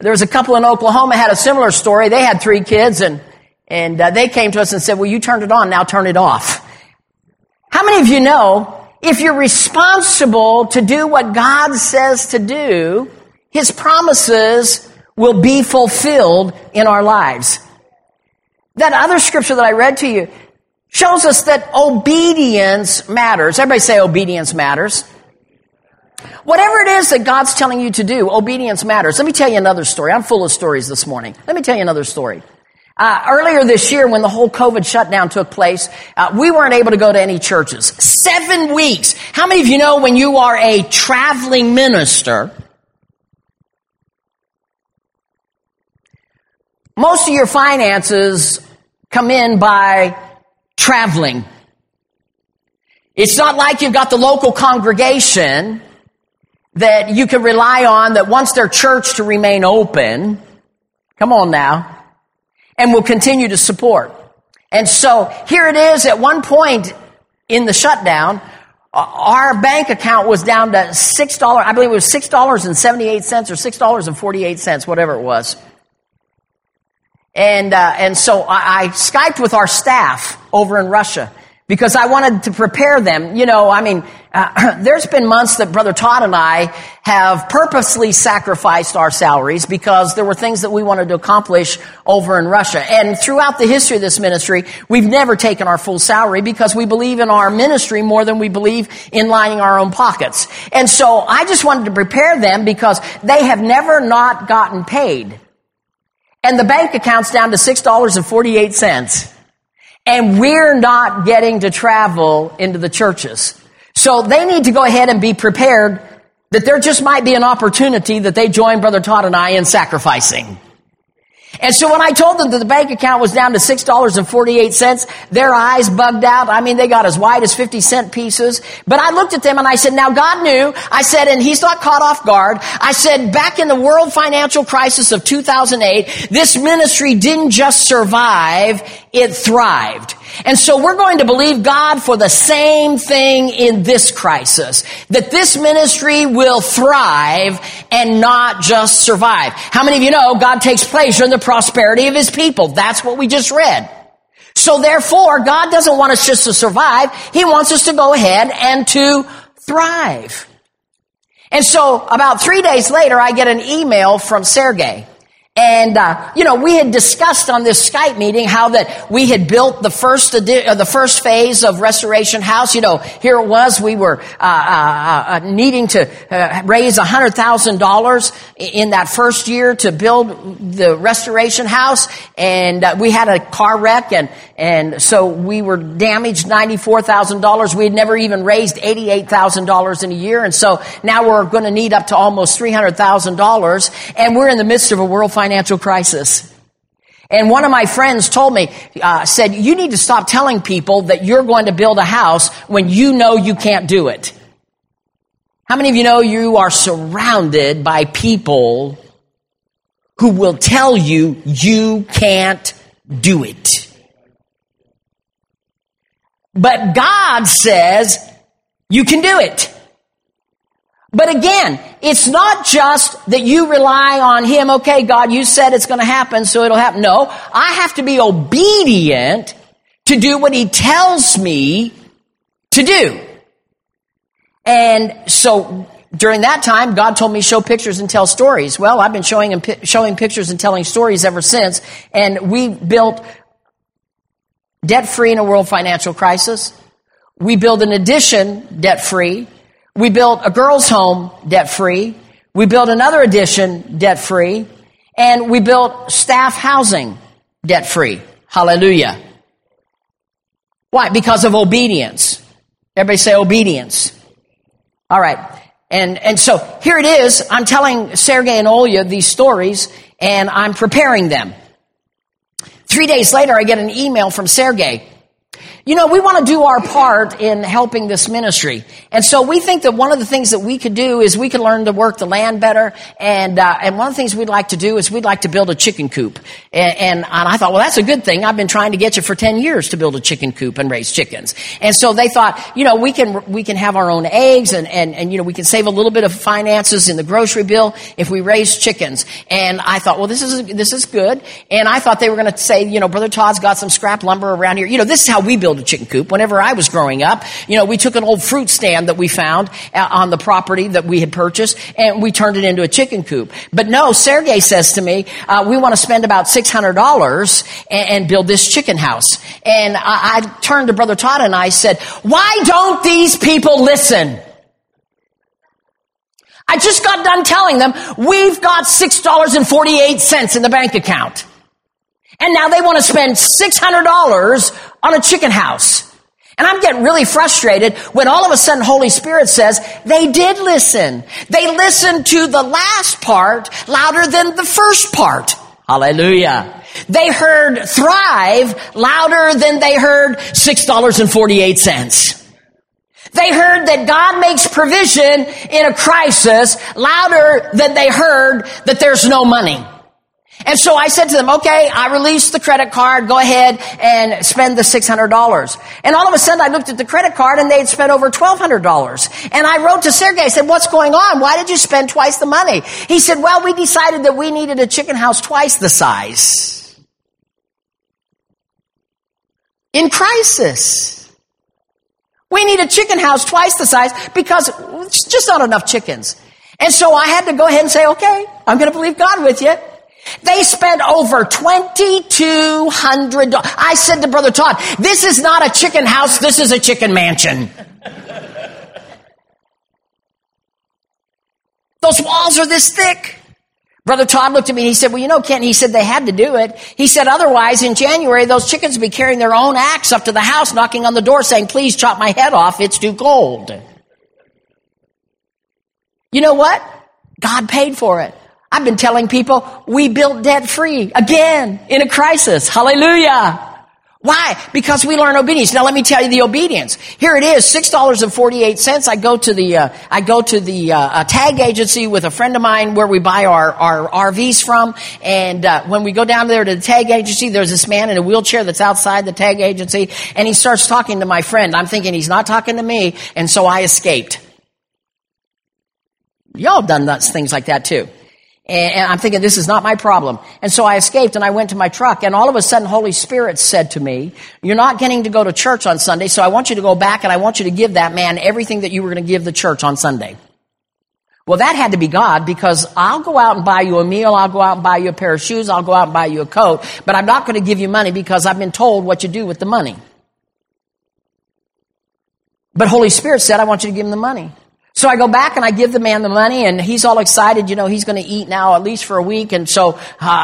There was a couple in Oklahoma had a similar story. They had three kids, and they came to us and said, well, you turned it on, now turn it off. How many of you know if you're responsible to do what God says to do, his promises will be fulfilled in our lives? That other scripture that I read to you shows us that obedience matters. Everybody say obedience matters. Whatever it is that God's telling you to do, obedience matters. Let me tell you another story. I'm full of stories this morning. Let me tell you another story. Earlier this year, when the whole COVID shutdown took place, we weren't able to go to any churches. 7 weeks. How many of you know when you are a traveling minister, most of your finances come in by traveling. It's not like you've got the local congregation that you can rely on that wants their church to remain open. Come on now. And will continue to support. And so here it is, at one point in the shutdown, our bank account was down to $6. I believe it was $6.78 or $6.48, whatever it was. And so I Skyped with our staff over in Russia because I wanted to prepare them. You know, I mean, there's been months that Brother Todd and I have purposely sacrificed our salaries because there were things that we wanted to accomplish over in Russia. And throughout the history of this ministry, we've never taken our full salary because we believe in our ministry more than we believe in lining our own pockets. And so I just wanted to prepare them because they have never not gotten paid. And the bank account's down to $6.48. And we're not getting to travel into the churches. So they need to go ahead and be prepared that there just might be an opportunity that they join Brother Todd and I in sacrificing. And so when I told them that the bank account was down to $6.48, their eyes bugged out. I mean, they got as wide as 50-cent pieces. But I looked at them and I said, now God knew. I said, and he's not caught off guard. I said, back in the world financial crisis of 2008, this ministry didn't just survive, it thrived. And so we're going to believe God for the same thing in this crisis, that this ministry will thrive and not just survive. How many of you know God takes pleasure in the prosperity of his people? That's what we just read. So therefore, God doesn't want us just to survive. He wants us to go ahead and to thrive. And so about 3 days later, I get an email from Sergey. And, we had discussed on this Skype meeting how that we had built the first phase of Restoration House. You know, here it was. We were needing to raise $100,000 in that first year to build the Restoration House. And we had a car wreck, and so we were damaged $94,000. We had never even raised $88,000 in a year. And so now we're going to need up to almost $300,000. And we're in the midst of a world financial crisis. And one of my friends told me, said, you need to stop telling people that you're going to build a house when you know you can't do it. How many of you know you are surrounded by people who will tell you you can't do it? But God says you can do it. But again, it's not just that you rely on Him. Okay, God, you said it's going to happen, so it'll happen. No, I have to be obedient to do what He tells me to do. And so during that time, God told me show pictures and tell stories. Well, I've been showing pictures and telling stories ever since. And we built debt-free in a world financial crisis. We built an addition debt-free. We built a girls' home debt-free. We built another addition debt-free. And we built staff housing debt-free. Hallelujah. Why? Because of obedience. Everybody say obedience. All right. And so here it is. I'm telling Sergey and Olya these stories, and I'm preparing them. 3 days later, I get an email from Sergey. You know, we want to do our part in helping this ministry. And so we think that one of the things that we could do is we could learn to work the land better. And one of the things we'd like to do is we'd like to build a chicken coop. And I thought, well, that's a good thing. I've been trying to get you for 10 years to build a chicken coop and raise chickens. And so they thought, you know, we can have our own eggs and you know, we can save a little bit of finances in the grocery bill if we raise chickens. And I thought, well, this is good. And I thought they were going to say, you know, Brother Todd's got some scrap lumber around here. You know, this is how we build a chicken coop. Whenever I was growing up, you know, we took an old fruit stand that we found on the property that we had purchased, and we turned it into a chicken coop. But no, Sergey says to me, we want to spend about $600 and build this chicken house. And I turned to Brother Todd and I said, why don't these people listen? I just got done telling them, we've got $6.48 in the bank account. And now they want to spend $600 on a chicken house. And I'm getting really frustrated when all of a sudden Holy Spirit says, they did listen. They listened to the last part louder than the first part. Hallelujah. They heard thrive louder than they heard $6.48. They heard that God makes provision in a crisis louder than they heard that there's no money. And so I said to them, okay, I released the credit card. Go ahead and spend the $600. And all of a sudden, I looked at the credit card, and they had spent over $1,200. And I wrote to Sergey. I said, what's going on? Why did you spend twice the money? He said, well, we decided that we needed a chicken house twice the size. In crisis. We need a chicken house twice the size because it's just not enough chickens. And so I had to go ahead and say, okay, I'm going to believe God with you. They spent over $2,200. I said to Brother Todd, this is not a chicken house, this is a chicken mansion. Those walls are this thick. Brother Todd looked at me and he said, well, you know, Ken, he said they had to do it. He said, otherwise, in January, those chickens would be carrying their own axe up to the house, knocking on the door, saying, please chop my head off, it's too cold. You know what? God paid for it. I've been telling people, we built debt-free, again, in a crisis. Hallelujah. Why? Because we learn obedience. Now, let me tell you the obedience. Here it is, $6.48. I go to the tag agency with a friend of mine where we buy our RVs from. And when we go down there to the tag agency, there's this man in a wheelchair that's outside the tag agency, and he starts talking to my friend. I'm thinking he's not talking to me, and so I escaped. Y'all have done things like that, too. And I'm thinking, this is not my problem. And so I escaped and I went to my truck. And all of a sudden, Holy Spirit said to me, you're not getting to go to church on Sunday, so I want you to go back and I want you to give that man everything that you were going to give the church on Sunday. Well, that had to be God, because I'll go out and buy you a meal, I'll go out and buy you a pair of shoes, I'll go out and buy you a coat, but I'm not going to give you money because I've been told what you do with the money. But Holy Spirit said, I want you to give him the money. So I go back and I give the man the money, and he's all excited. You know, he's going to eat now at least for a week. And so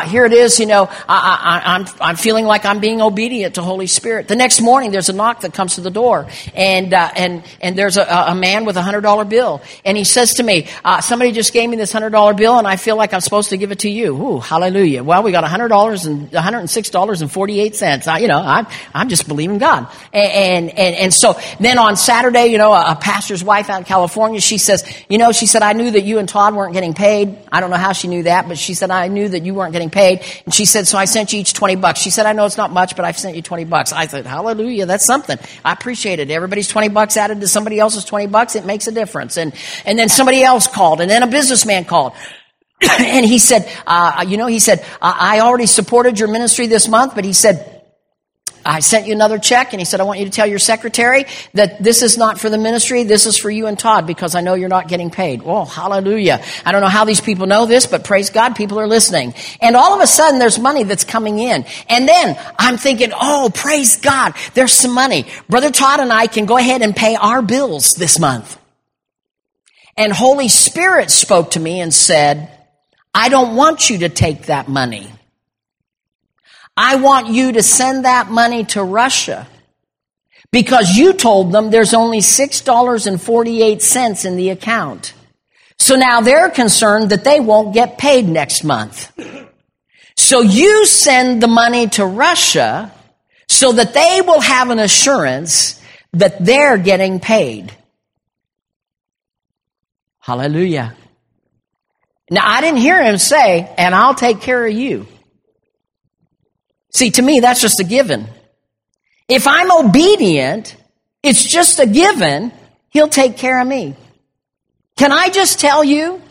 here it is. You know, I'm feeling like I'm being obedient to Holy Spirit. The next morning, there's a knock that comes to the door, and there's a man with a $100 bill, and he says to me, "Somebody just gave me this $100 bill, and I feel like I'm supposed to give it to you." Ooh, hallelujah! Well, we got $100 and $106.48. You know, I'm just believing God, and so then on Saturday, you know, a pastor's wife out in California. She says, you know, she said, I knew that you and Todd weren't getting paid. I don't know how she knew that, but she said, I knew that you weren't getting paid. And she said, so I sent you each $20. She said, I know it's not much, but I've sent you $20. I said, hallelujah, that's something. I appreciate it. Everybody's $20 added to somebody else's $20. It makes a difference. And then somebody else called, and then a businessman called. And he said, I already supported your ministry this month, but he said, I sent you another check, and he said, I want you to tell your secretary that this is not for the ministry, this is for you and Todd, because I know you're not getting paid. Oh, hallelujah. I don't know how these people know this, but praise God, people are listening. And all of a sudden, there's money that's coming in. And then I'm thinking, oh, praise God, there's some money. Brother Todd and I can go ahead and pay our bills this month. And Holy Spirit spoke to me and said, I don't want you to take that money. I want you to send that money to Russia, because you told them there's only $6.48 in the account. So now they're concerned that they won't get paid next month. So you send the money to Russia so that they will have an assurance that they're getting paid. Hallelujah. Now, I didn't hear him say, and I'll take care of you. See, to me, that's just a given. If I'm obedient, it's just a given. He'll take care of me. Can I just tell you,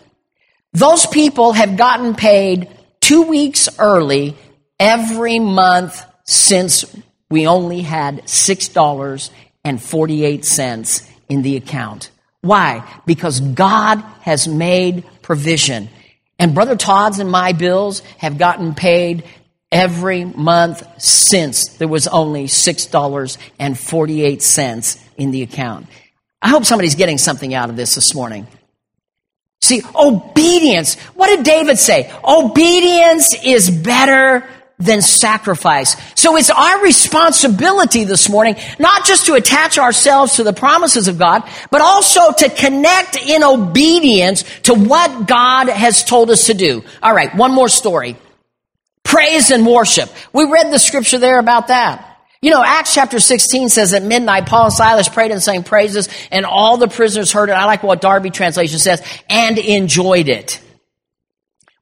those people have gotten paid 2 weeks early every month since we only had $6.48 in the account. Why? Because God has made provision. And Brother Todd's and my bills have gotten paid every month since there was only $6.48 in the account. I hope somebody's getting something out of this morning. See, obedience. What did David say? Obedience is better than sacrifice. So it's our responsibility this morning, not just to attach ourselves to the promises of God, but also to connect in obedience to what God has told us to do. All right, one more story. Praise and worship. We read the scripture there about that. You know, Acts chapter 16 says at midnight, Paul and Silas prayed and sang praises, and all the prisoners heard it. I like what Darby translation says, and enjoyed it.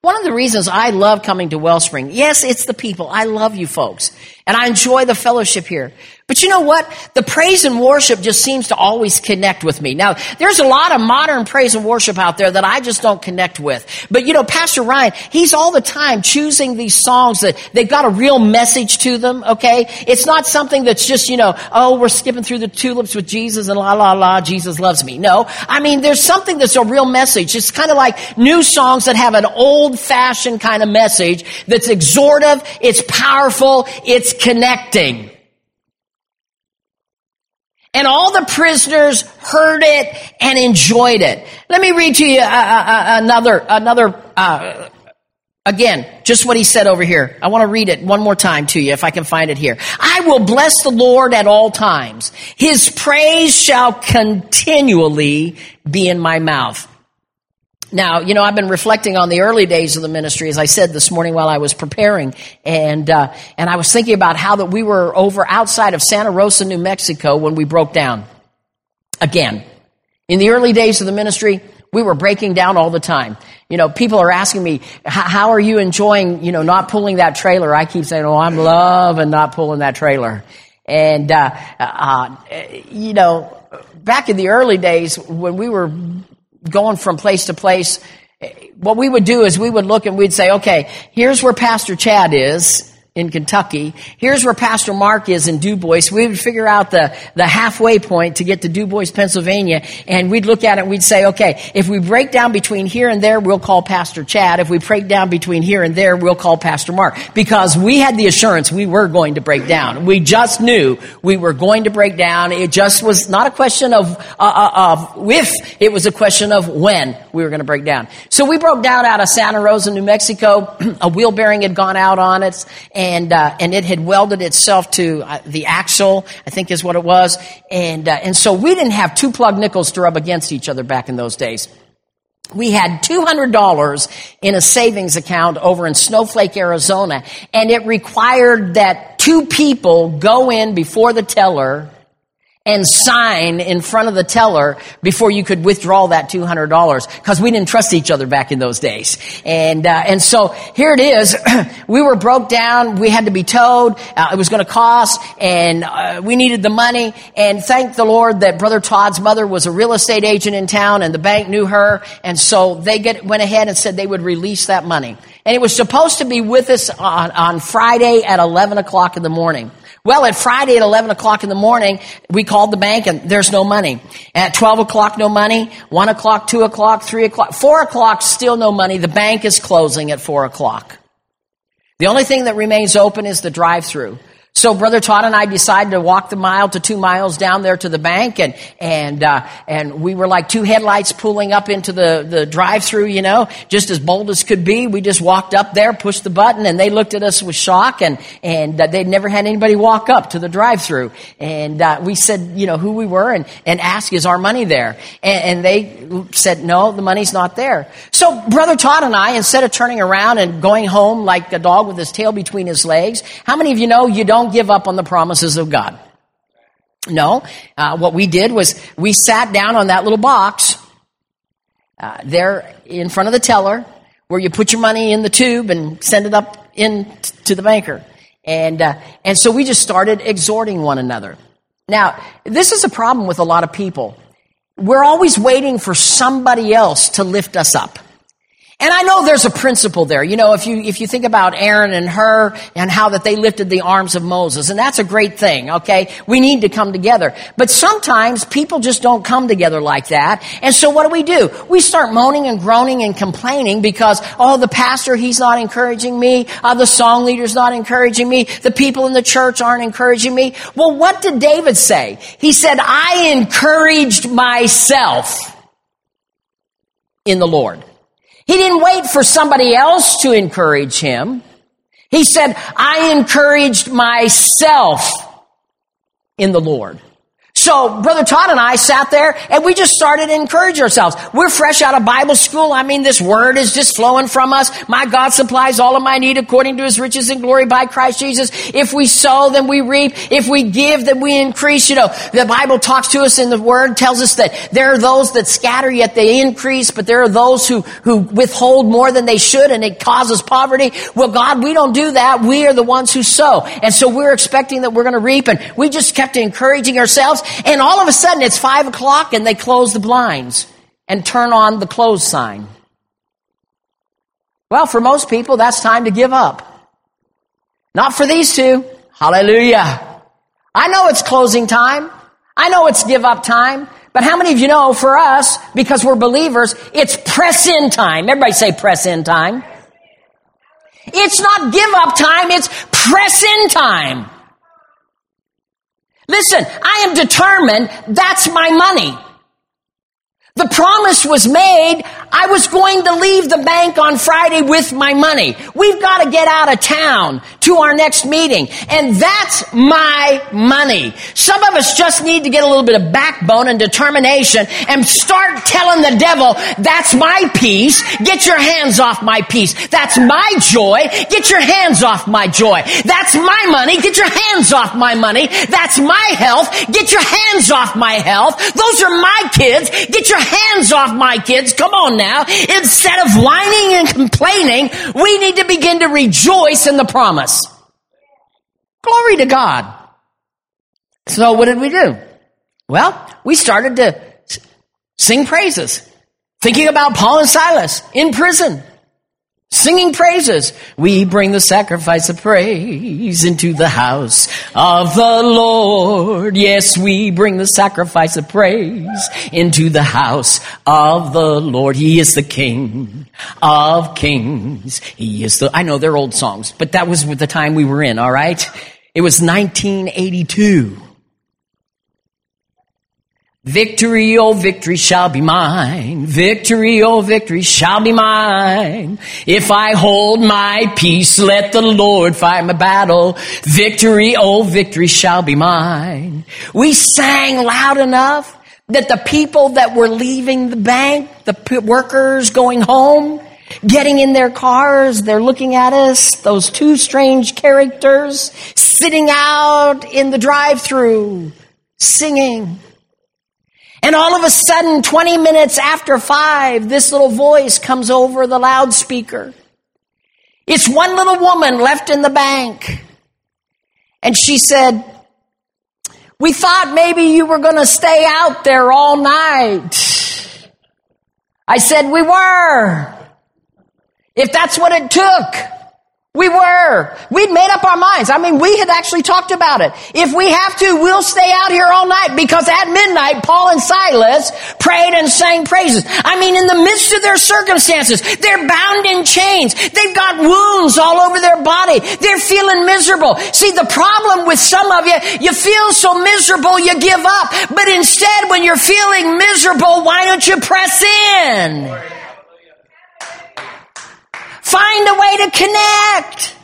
One of the reasons I love coming to Wellspring, yes, it's the people. I love you folks, and I enjoy the fellowship here. But you know what? The praise and worship just seems to always connect with me. Now, there's a lot of modern praise and worship out there that I just don't connect with. But, you know, Pastor Ryan, he's all the time choosing these songs that they've got a real message to them, okay? It's not something that's just, you know, oh, we're skipping through the tulips with Jesus and la, la, la, Jesus loves me. No, I mean, there's something that's a real message. It's kind of like new songs that have an old-fashioned kind of message that's exhortive, it's powerful, it's connecting. And all the prisoners heard it and enjoyed it. Let me read to you another again, just what he said over here. I want to read it one more time to you if I can find it here. I will bless the Lord at all times. His praise shall continually be in my mouth. Now, you know, I've been reflecting on the early days of the ministry, as I said this morning while I was preparing, and I was thinking about how that we were over outside of Santa Rosa, New Mexico, when we broke down again. In the early days of the ministry, we were breaking down all the time. You know, people are asking me, how are you enjoying, you know, not pulling that trailer? I keep saying, oh, I'm loving not pulling that trailer. And, you know, back in the early days when we were going from place to place, what we would do is we would look and we'd say, okay, here's where Pastor Chad is, in Kentucky. Here's where Pastor Mark is in Du Bois. We would figure out the halfway point to get to Du Bois, Pennsylvania, and we'd look at it and we'd say, okay, if we break down between here and there, we'll call Pastor Chad. If we break down between here and there, we'll call Pastor Mark. Because we had the assurance we were going to break down. We just knew we were going to break down. It just was not a question of if, it was a question of when we were going to break down. So we broke down out of Santa Rosa, New Mexico. A wheel bearing had gone out on it, and it had welded itself to the axle, I think is what it was. And so we didn't have two plug nickels to rub against each other back in those days. We had $200 in a savings account over in Snowflake, Arizona, and it required that two people go in before the teller and sign in front of the teller before you could withdraw that $200, because we didn't trust each other back in those days. And so here it is. We were broke down. We had to be towed. It was going to cost, and we needed the money. And thank the Lord that Brother Todd's mother was a real estate agent in town, and the bank knew her. And so they went ahead and said they would release that money. And it was supposed to be with us on Friday at 11 o'clock in the morning. Well, at Friday at 11 o'clock in the morning, we called the bank and there's no money. At 12 o'clock, no money. 1 o'clock, 2 o'clock, 3 o'clock, 4 o'clock, still no money. The bank is closing at 4 o'clock. The only thing that remains open is the drive-thru. So Brother Todd and I decided to walk the mile to 2 miles down there to the bank, and we were like two headlights pulling up into the drive-thru, you know, just as bold as could be. We just walked up there, pushed the button, and they looked at us with shock, and they'd never had anybody walk up to the drive-thru. And we said, you know, who we were and asked, is our money there? And they said, no, the money's not there. So Brother Todd and I, instead of turning around and going home like a dog with his tail between his legs, how many of you know you don't give up on the promises of God? No. What we did was we sat down on that little box there in front of the teller where you put your money in the tube and send it up in to the banker. And so we just started exhorting one another. Now, this is a problem with a lot of people. We're always waiting for somebody else to lift us up. And I know there's a principle there. You know, if you think about Aaron and Hur and how that they lifted the arms of Moses, and that's a great thing, okay? We need to come together. But sometimes people just don't come together like that. And so what do? We start moaning and groaning and complaining because, oh, the pastor, he's not encouraging me. The song leader's not encouraging me. The people in the church aren't encouraging me. Well, what did David say? He said, I encouraged myself in the Lord. He didn't wait for somebody else to encourage him. He said, I encouraged myself in the Lord. So Brother Todd and I sat there and we just started to encourage ourselves. We're fresh out of Bible school. I mean, this word is just flowing from us. My God supplies all of my need according to his riches and glory by Christ Jesus. If we sow, then we reap. If we give, then we increase. You know, the Bible talks to us in the word, tells us that there are those that scatter, yet they increase, but there are those who withhold more than they should, and it causes poverty. Well, God, we don't do that. We are the ones who sow. And so we're expecting that we're going to reap, and we just kept encouraging ourselves. And all of a sudden, it's 5 o'clock, and they close the blinds and turn on the close sign. Well, for most people, that's time to give up. Not for these two. Hallelujah. I know it's closing time. I know it's give up time. But how many of you know, for us, because we're believers, it's press in time. Everybody say press in time. It's not give up time. It's press in time. Listen, I am determined. That's my money. The promise was made. I was going to leave the bank on Friday with my money. We've got to get out of town to our next meeting. And that's my money. Some of us just need to get a little bit of backbone and determination and start telling the devil, that's my peace. Get your hands off my peace. That's my joy. Get your hands off my joy. That's my money. Get your hands off my money. That's my health. Get your hands off my health. Those are my kids. Get your hands off my kids. Come on now. Instead of whining and complaining, we need to begin to rejoice in the promise. Glory to God. So what did we do? Well, we started to sing praises, thinking about Paul and Silas in prison, Singing praises, we bring the sacrifice of praise into the house of the Lord. Yes, we bring the sacrifice of praise into the house of the Lord. He is the King of kings. He is the, I know they're old songs, but that was the time we were in, all right? It was 1982. Victory, oh victory shall be mine. Victory, oh victory shall be mine. If I hold my peace, let the Lord fight my battle. Victory, oh victory shall be mine. We sang loud enough that the people that were leaving the bank, the workers going home, getting in their cars, they're looking at us, those two strange characters, sitting out in the drive-thru, singing. And all of a sudden, 20 minutes after 5, this little voice comes over the loudspeaker. It's one little woman left in the bank. And she said, "We thought maybe you were going to stay out there all night." I said, "We were. If that's what it took. We were. We'd made up our minds. I mean, we had actually talked about it. If we have to, we'll stay out here all night, because at midnight, Paul and Silas prayed and sang praises." I mean, in the midst of their circumstances, they're bound in chains. They've got wounds all over their body. They're feeling miserable. See, the problem with some of you, you feel so miserable, you give up. But instead, when you're feeling miserable, why don't you press in? Find a way to connect.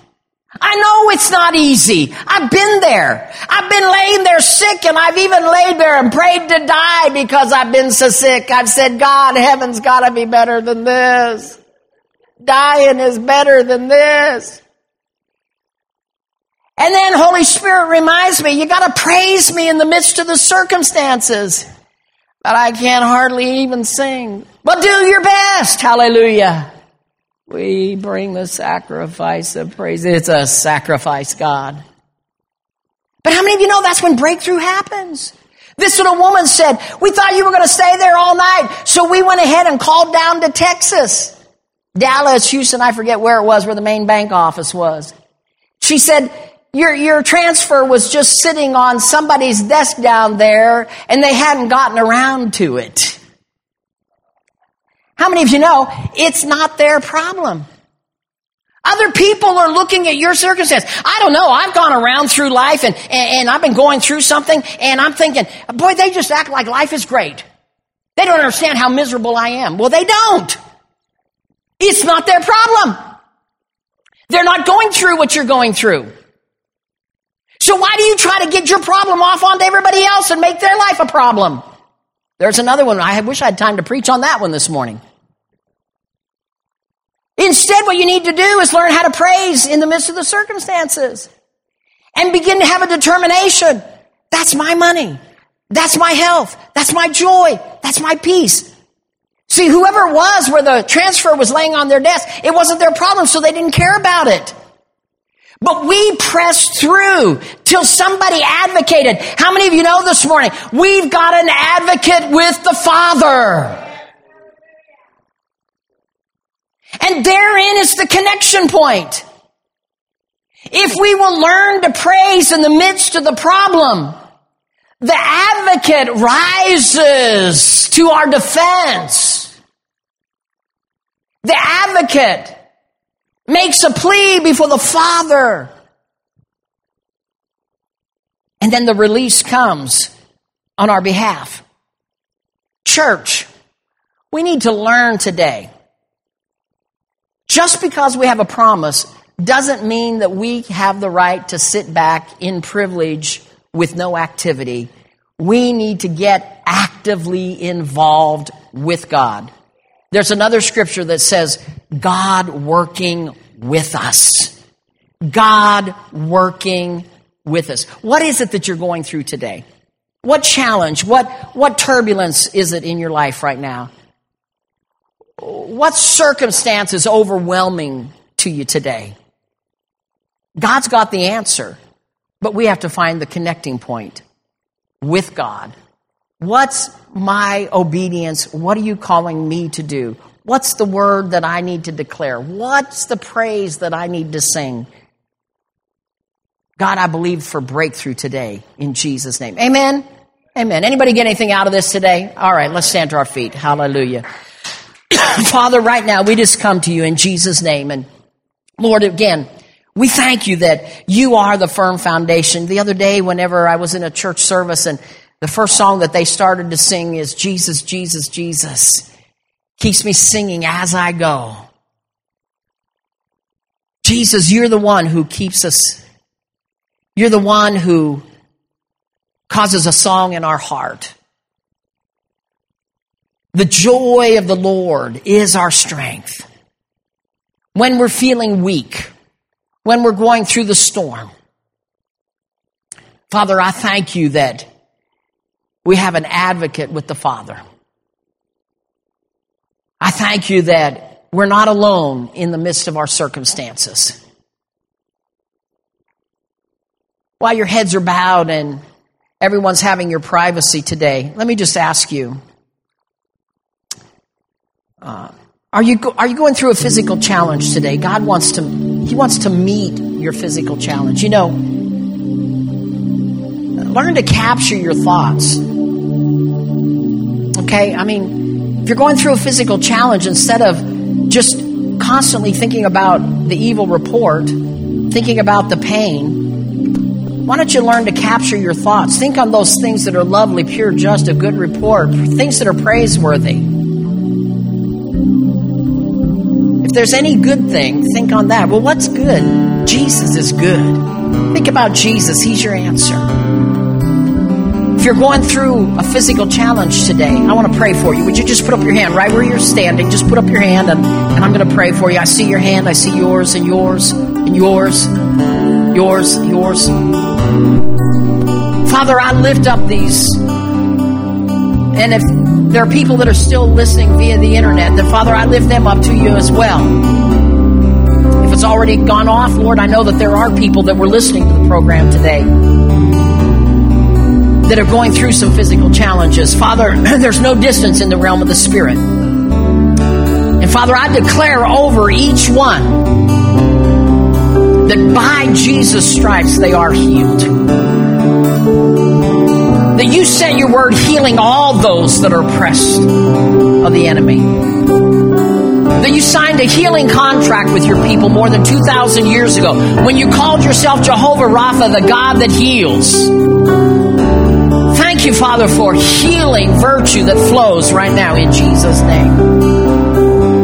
I know it's not easy. I've been there. I've been laying there sick, and I've even laid there and prayed to die because I've been so sick. I've said, "God, heaven's got to be better than this. Dying is better than this." And then Holy Spirit reminds me, you got to praise me in the midst of the circumstances. But I can't hardly even sing. Well, do your best. Hallelujah. We bring the sacrifice of praise. It's a sacrifice, God. But how many of you know that's when breakthrough happens? This little woman said, "We thought you were going to stay there all night, so we went ahead and called down to Texas." Dallas, Houston, I forget where it was, where the main bank office was. She said, your transfer was just sitting on somebody's desk down there, and they hadn't gotten around to it." How many of you know it's not their problem? Other people are looking at your circumstance. I don't know. I've gone around through life, and I've been going through something, and I'm thinking, boy, they just act like life is great. They don't understand how miserable I am. Well, they don't. It's not their problem. They're not going through what you're going through. So why do you try to get your problem off onto everybody else and make their life a problem? There's another one. I wish I had time to preach on that one this morning. Instead, what you need to do is learn how to praise in the midst of the circumstances and begin to have a determination. That's my money. That's my health. That's my joy. That's my peace. See, whoever it was where the transfer was laying on their desk, it wasn't their problem, so they didn't care about it. But we pressed through till somebody advocated. How many of you know this morning, we've got an advocate with the Father? And therein is the connection point. If we will learn to praise in the midst of the problem, the advocate rises to our defense. The advocate makes a plea before the Father. And then the release comes on our behalf. Church, we need to learn today. Just because we have a promise doesn't mean that we have the right to sit back in privilege with no activity. We need to get actively involved with God. There's another scripture that says, God working with us. God working with us. What is it that you're going through today? What challenge? What turbulence is it in your life right now? What circumstance is overwhelming to you today? God's got the answer, but we have to find the connecting point with God. What's my obedience? What are you calling me to do? What's the word that I need to declare? What's the praise that I need to sing? God, I believe for breakthrough today in Jesus' name. Amen? Amen. Anybody get anything out of this today? All right, let's stand to our feet. Hallelujah. Father, right now, we just come to you in Jesus' name. And Lord, again, we thank you that you are the firm foundation. The other day, whenever I was in a church service, and the first song that they started to sing is Jesus, Jesus, Jesus. Keeps me singing as I go. Jesus, you're the one who keeps us. You're the one who causes a song in our heart. The joy of the Lord is our strength. When we're feeling weak, when we're going through the storm, Father, I thank you that we have an advocate with the Father. I thank you that we're not alone in the midst of our circumstances. While your heads are bowed and everyone's having your privacy today, let me just ask you, are you going through a physical challenge today? God wants to, he wants to meet your physical challenge. You know, learn to capture your thoughts. Okay, I mean, if you're going through a physical challenge, instead of just constantly thinking about the evil report, thinking about the pain, why don't you learn to capture your thoughts? Think on those things that are lovely, pure, just, of good report, things that are praiseworthy. If there's any good thing, think on that. Well, what's good? Jesus is good. Think about Jesus. He's your answer. If you're going through a physical challenge today, I want to pray for you. Would you just put up your hand right where you're standing? Just put up your hand, and I'm going to pray for you. I see your hand. I see yours and yours and yours, yours, yours. Father, I lift up these. And if there are people that are still listening via the internet, then Father, I lift them up to you as well. If it's already gone off, Lord, I know that there are people that were listening to the program today that are going through some physical challenges. Father, there's no distance in the realm of the Spirit. And Father, I declare over each one that by Jesus' stripes they are healed. That you sent your word healing all those that are oppressed of the enemy. That you signed a healing contract with your people more than 2,000 years ago when you called yourself Jehovah Rapha, the God that heals. Thank you, Father, for healing virtue that flows right now in Jesus' name.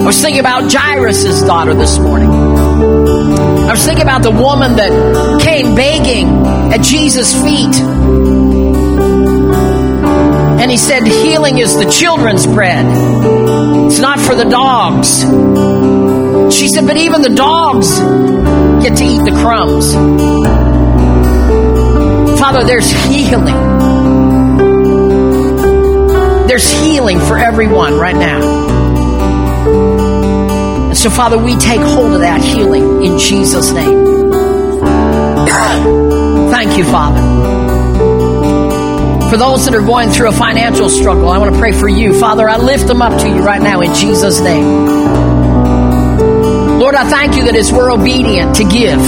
I was thinking about Jairus' daughter this morning. I was thinking about the woman that came begging at Jesus' feet. And he said, healing is the children's bread. It's not for the dogs. She said, but even the dogs get to eat the crumbs. Father, there's healing. There's healing for everyone right now. And so, Father, we take hold of that healing in Jesus' name. Thank you, Father. For those that are going through a financial struggle, I want to pray for you. Father, I lift them up to you right now in Jesus' name. Lord, I thank you that as we're obedient to give,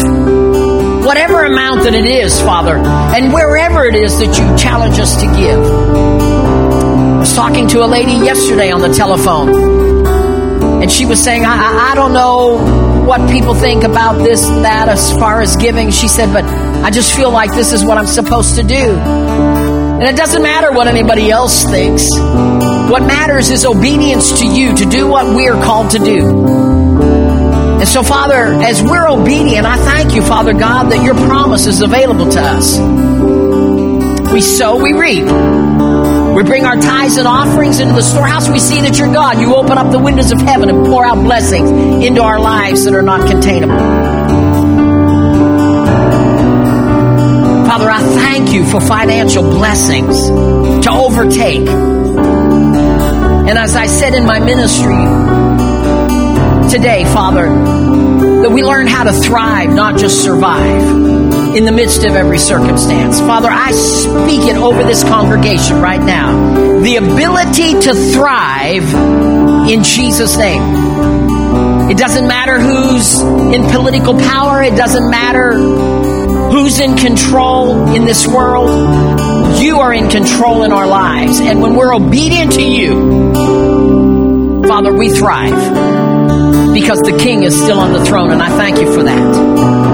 whatever amount that it is, Father, and wherever it is that you challenge us to give. I was talking to a lady yesterday on the telephone, and she was saying, I don't know what people think about this and that as far as giving. She said, but I just feel like this is what I'm supposed to do. And it doesn't matter what anybody else thinks. What matters is obedience to you, to do what we are called to do. And so, Father, as we're obedient, I thank you, Father God, that your promise is available to us. We sow, we reap. We bring our tithes and offerings into the storehouse. We see that you're God. You open up the windows of heaven and pour out blessings into our lives that are not containable. Father, I thank you for financial blessings to overtake. And as I said in my ministry today, Father, that we learn how to thrive, not just survive, in the midst of every circumstance. Father, I speak it over this congregation right now. The ability to thrive in Jesus' name. It doesn't matter who's in political power. It doesn't matter who's in control in this world. You are in control in our lives. And when we're obedient to you, Father, we thrive because the King is still on the throne, and I thank you for that.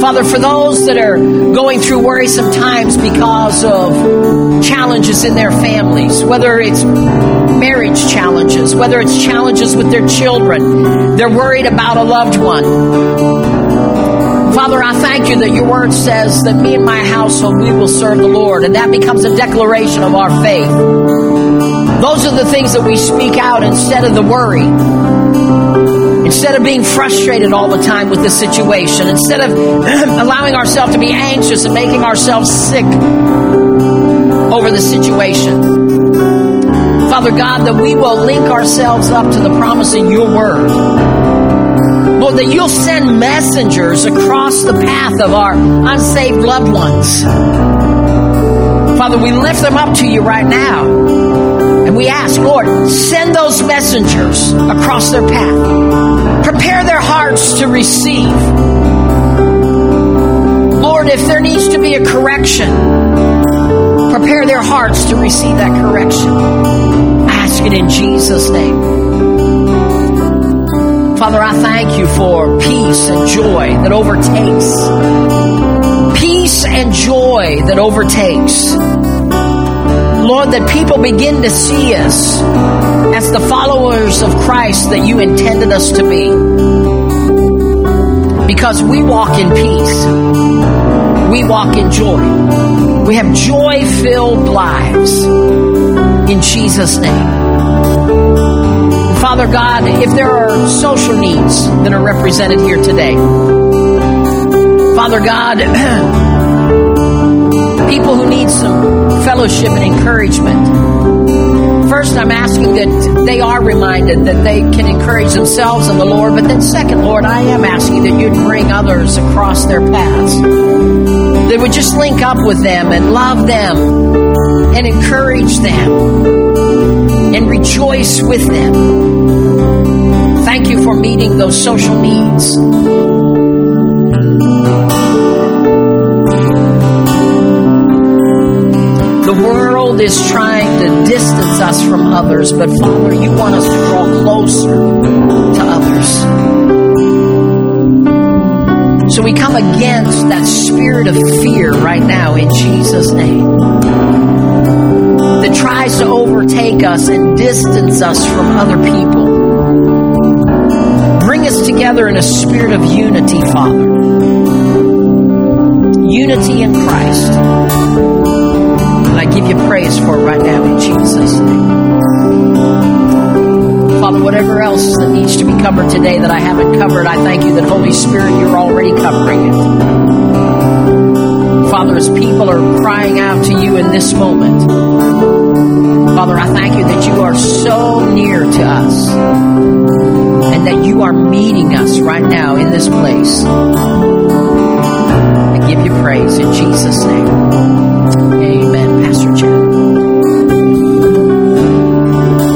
Father, for those that are going through worrisome times because of challenges in their families, whether it's marriage challenges, whether it's challenges with their children, they're worried about a loved one. Father, I thank you that your word says that me and my household, we will serve the Lord. And that becomes a declaration of our faith. Those are the things that we speak out instead of the worry. Instead of being frustrated all the time with the situation. Instead of allowing ourselves to be anxious and making ourselves sick over the situation. Father God, that we will link ourselves up to the promise in your word. Lord, that you'll send messengers across the path of our unsaved loved ones. Father, we lift them up to you right now. And we ask, Lord, send those messengers across their path. Prepare their hearts to receive. Lord, if there needs to be a correction, prepare their hearts to receive that correction. I ask it in Jesus' name. Father, I thank you for peace and joy that overtakes. Peace and joy that overtakes. Lord, that people begin to see us as the followers of Christ that you intended us to be. Because we walk in peace. We walk in joy. We have joy-filled lives. In Jesus' name. Father God, if there are social needs that are represented here today, Father God, people who need some fellowship and encouragement, first I'm asking that they are reminded that they can encourage themselves in the Lord, but then second, Lord, I am asking that you'd bring others across their paths. They would just link up with them and love them and encourage them and rejoice with them. Thank you for meeting those social needs. The world is trying to distance us from others, but Father, you want us to draw closer to others. So we come against that spirit of fear right now in Jesus' name that tries to overtake us and distance us from other people. Bring us together in a spirit of unity, Father. Unity in Christ. And I give you praise for it right now in Jesus' name. Father, whatever else that needs to be covered today that I haven't covered, I thank you that, Holy Spirit, you're already covering it. Father, as people are crying out to you in this moment, Father, I thank you that you are so near to us. And that you are meeting us right now in this place. I give you praise in Jesus' name. Amen. Pastor Chad.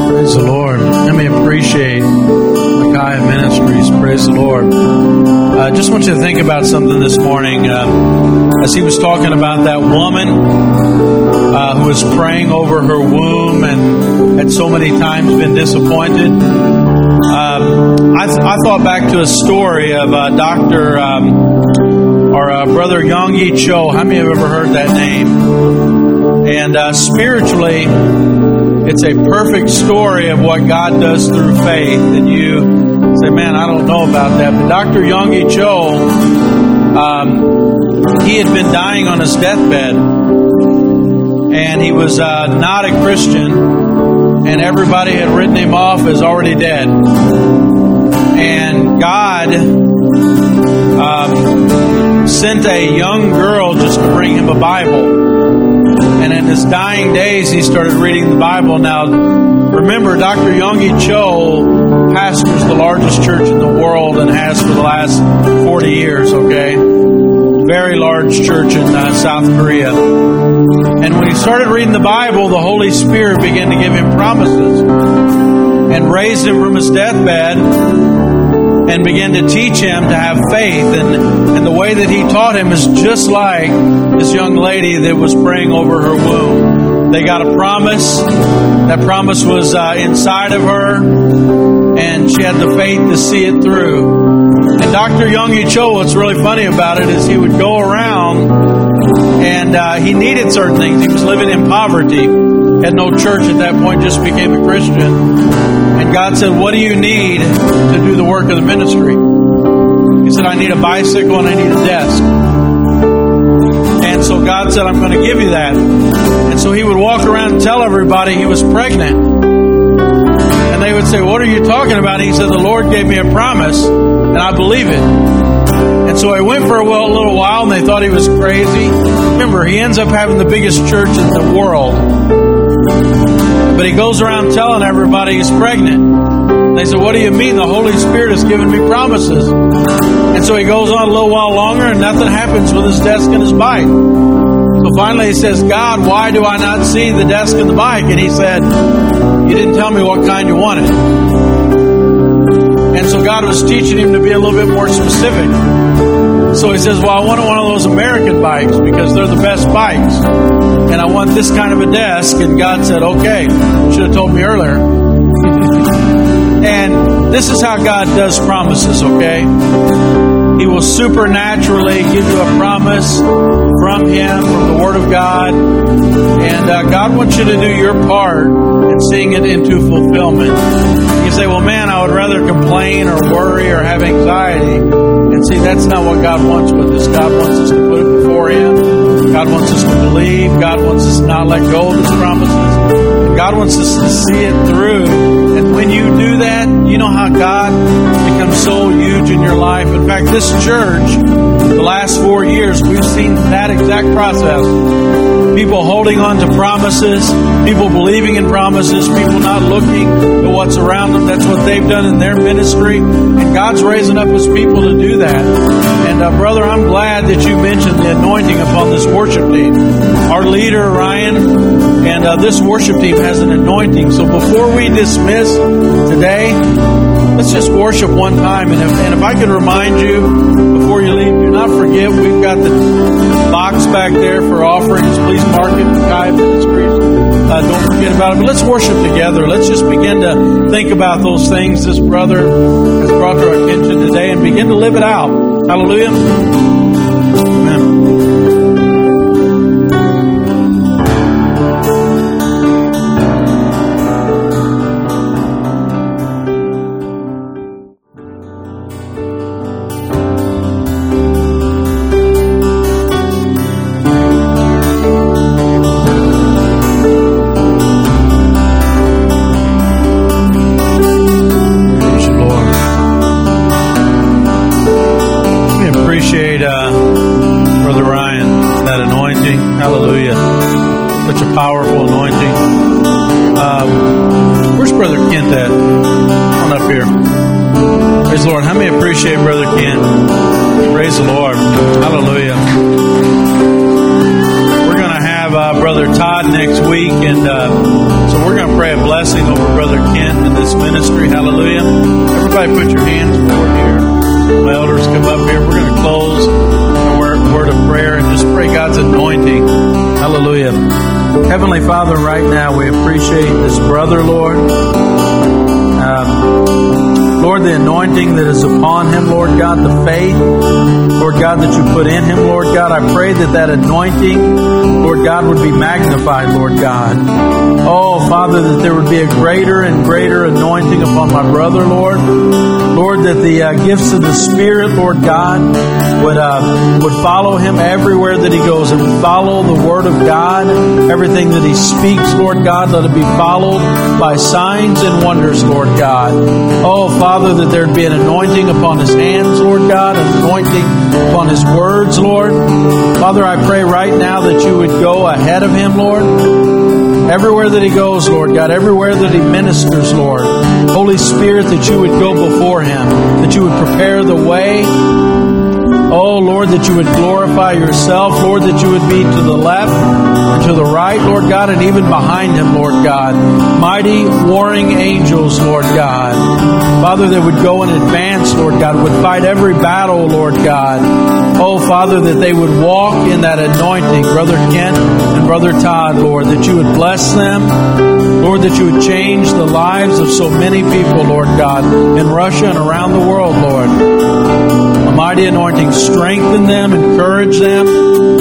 Praise the Lord. Let me appreciate Micaiah Ministries. Praise the Lord. I just want you to think about something this morning. As he was talking about that woman who was praying over her womb and had so many times been disappointed. I thought back to a story of Dr. Brother Yonggi Cho. How many have ever heard that name? And spiritually, it's a perfect story of what God does through faith. And you say, man, I don't know about that. But Dr. Yonggi Cho, he had been dying on his deathbed. And he was not a Christian, and everybody had written him off as already dead. And God sent a young girl just to bring him a Bible. And in his dying days, he started reading the Bible. Now, remember, Dr. Yonggi Cho pastors the largest church in the world and has for the last 40 years, okay? Very large church in South Korea. And when he started reading the Bible, the Holy Spirit began to give him promises. And and raised him from his deathbed and began to teach him to have faith. And the way that he taught him is just like this young lady that was praying over her womb. They got a promise. That promise was inside of her, and she had the faith to see it through. And Dr. Yonggi Cho, what's really funny about it is he would go around and he needed certain things. He was living in poverty, had no church at that point, just became a Christian. And God said, what do you need to do the work of the ministry? He said, I need a bicycle and I need a desk. And so God said, I'm going to give you that. And so he would walk around and tell everybody he was pregnant. And they would say, what are you talking about? And he said, the Lord gave me a promise, and I believe it. And so I went for a little while, and they thought he was crazy. Remember, he ends up having the biggest church in the world. But he goes around telling everybody he's pregnant. And they said, what do you mean? The Holy Spirit has given me promises. And so he goes on a little while longer, and nothing happens with his desk and his bike. So finally he says, God, why do I not see the desk and the bike? And he said, you didn't tell me what kind you wanted. And so God was teaching him to be a little bit more specific. So he says, well, I want one of those American bikes because they're the best bikes. And I want this kind of a desk. And God said, okay, you should have told me earlier. And this is how God does promises, okay? He will supernaturally give you a promise from Him, from the Word of God. And God wants you to do your part, seeing it into fulfillment. You say, well, man, I would rather complain or worry or have anxiety. And see, that's not what God wants with us. God wants us to put it before Him. God wants us to believe. God wants us to not let go of His promises. And God wants us to see it through. And when you do that, you know how God becomes so huge in your life. In fact, this church, the last 4 years, we've seen that exact process. People holding on to promises, people believing in promises, people not looking at what's around them. That's what they've done in their ministry. And God's raising up His people to do that. And brother, I'm glad that you mentioned the anointing upon this worship team. Our leader, Ryan, and this worship team has an anointing. So before we dismiss today, let's just worship one time. And if I could remind you, before you leave, do not forget, we've got the box back there for offerings. Please mark it, Micaiah Ministries. Don't forget about it. But let's worship together. Let's just begin to think about those things this brother has brought to our attention today and begin to live it out. Hallelujah. Amen. That anointing, Lord God, would be magnified, Lord God. Oh, Father, that there would be a greater and greater anointing upon my brother, Lord. Lord, that the gifts of the Spirit, Lord God, would follow him everywhere that he goes and follow the Word of God. Everything that he speaks, Lord God, let it be followed by signs and wonders, Lord God. Oh, Father, that there'd be an anointing upon his hands, Lord God, an anointing upon his words, Lord. Father, I pray right now that you would go ahead of him, Lord. Everywhere that he goes, Lord God, everywhere that he ministers, Lord, Holy Spirit, that you would go before him, that you would prepare the way. Oh, Lord, that you would glorify yourself. Lord, that you would be to the left and to the right, Lord God, and even behind him, Lord God. Mighty warring angels, Lord God. Father, that would go in advance, Lord God, would fight every battle, Lord God. Oh, Father, that they would walk in that anointing, Brother Kent and Brother Todd, Lord, that you would bless them. Lord, that you would change the lives of so many people, Lord God, in Russia and around the world, Lord. A mighty anointing, strengthen them, encourage them.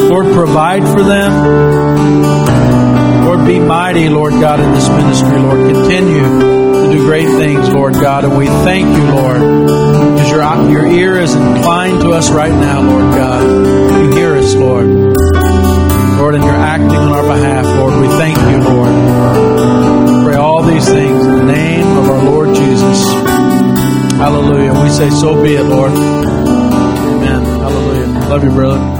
Lord, provide for them. Lord, be mighty, Lord God, in this ministry, Lord. Continue to do great things, Lord God. And we thank you, Lord, because your ear is inclined to us right now, Lord God. You hear us, Lord. Lord, and you're acting on our behalf, Lord. We thank you, Lord. We pray all these things in the name of our Lord Jesus. Hallelujah. We say, so be it, Lord. Love you, brother.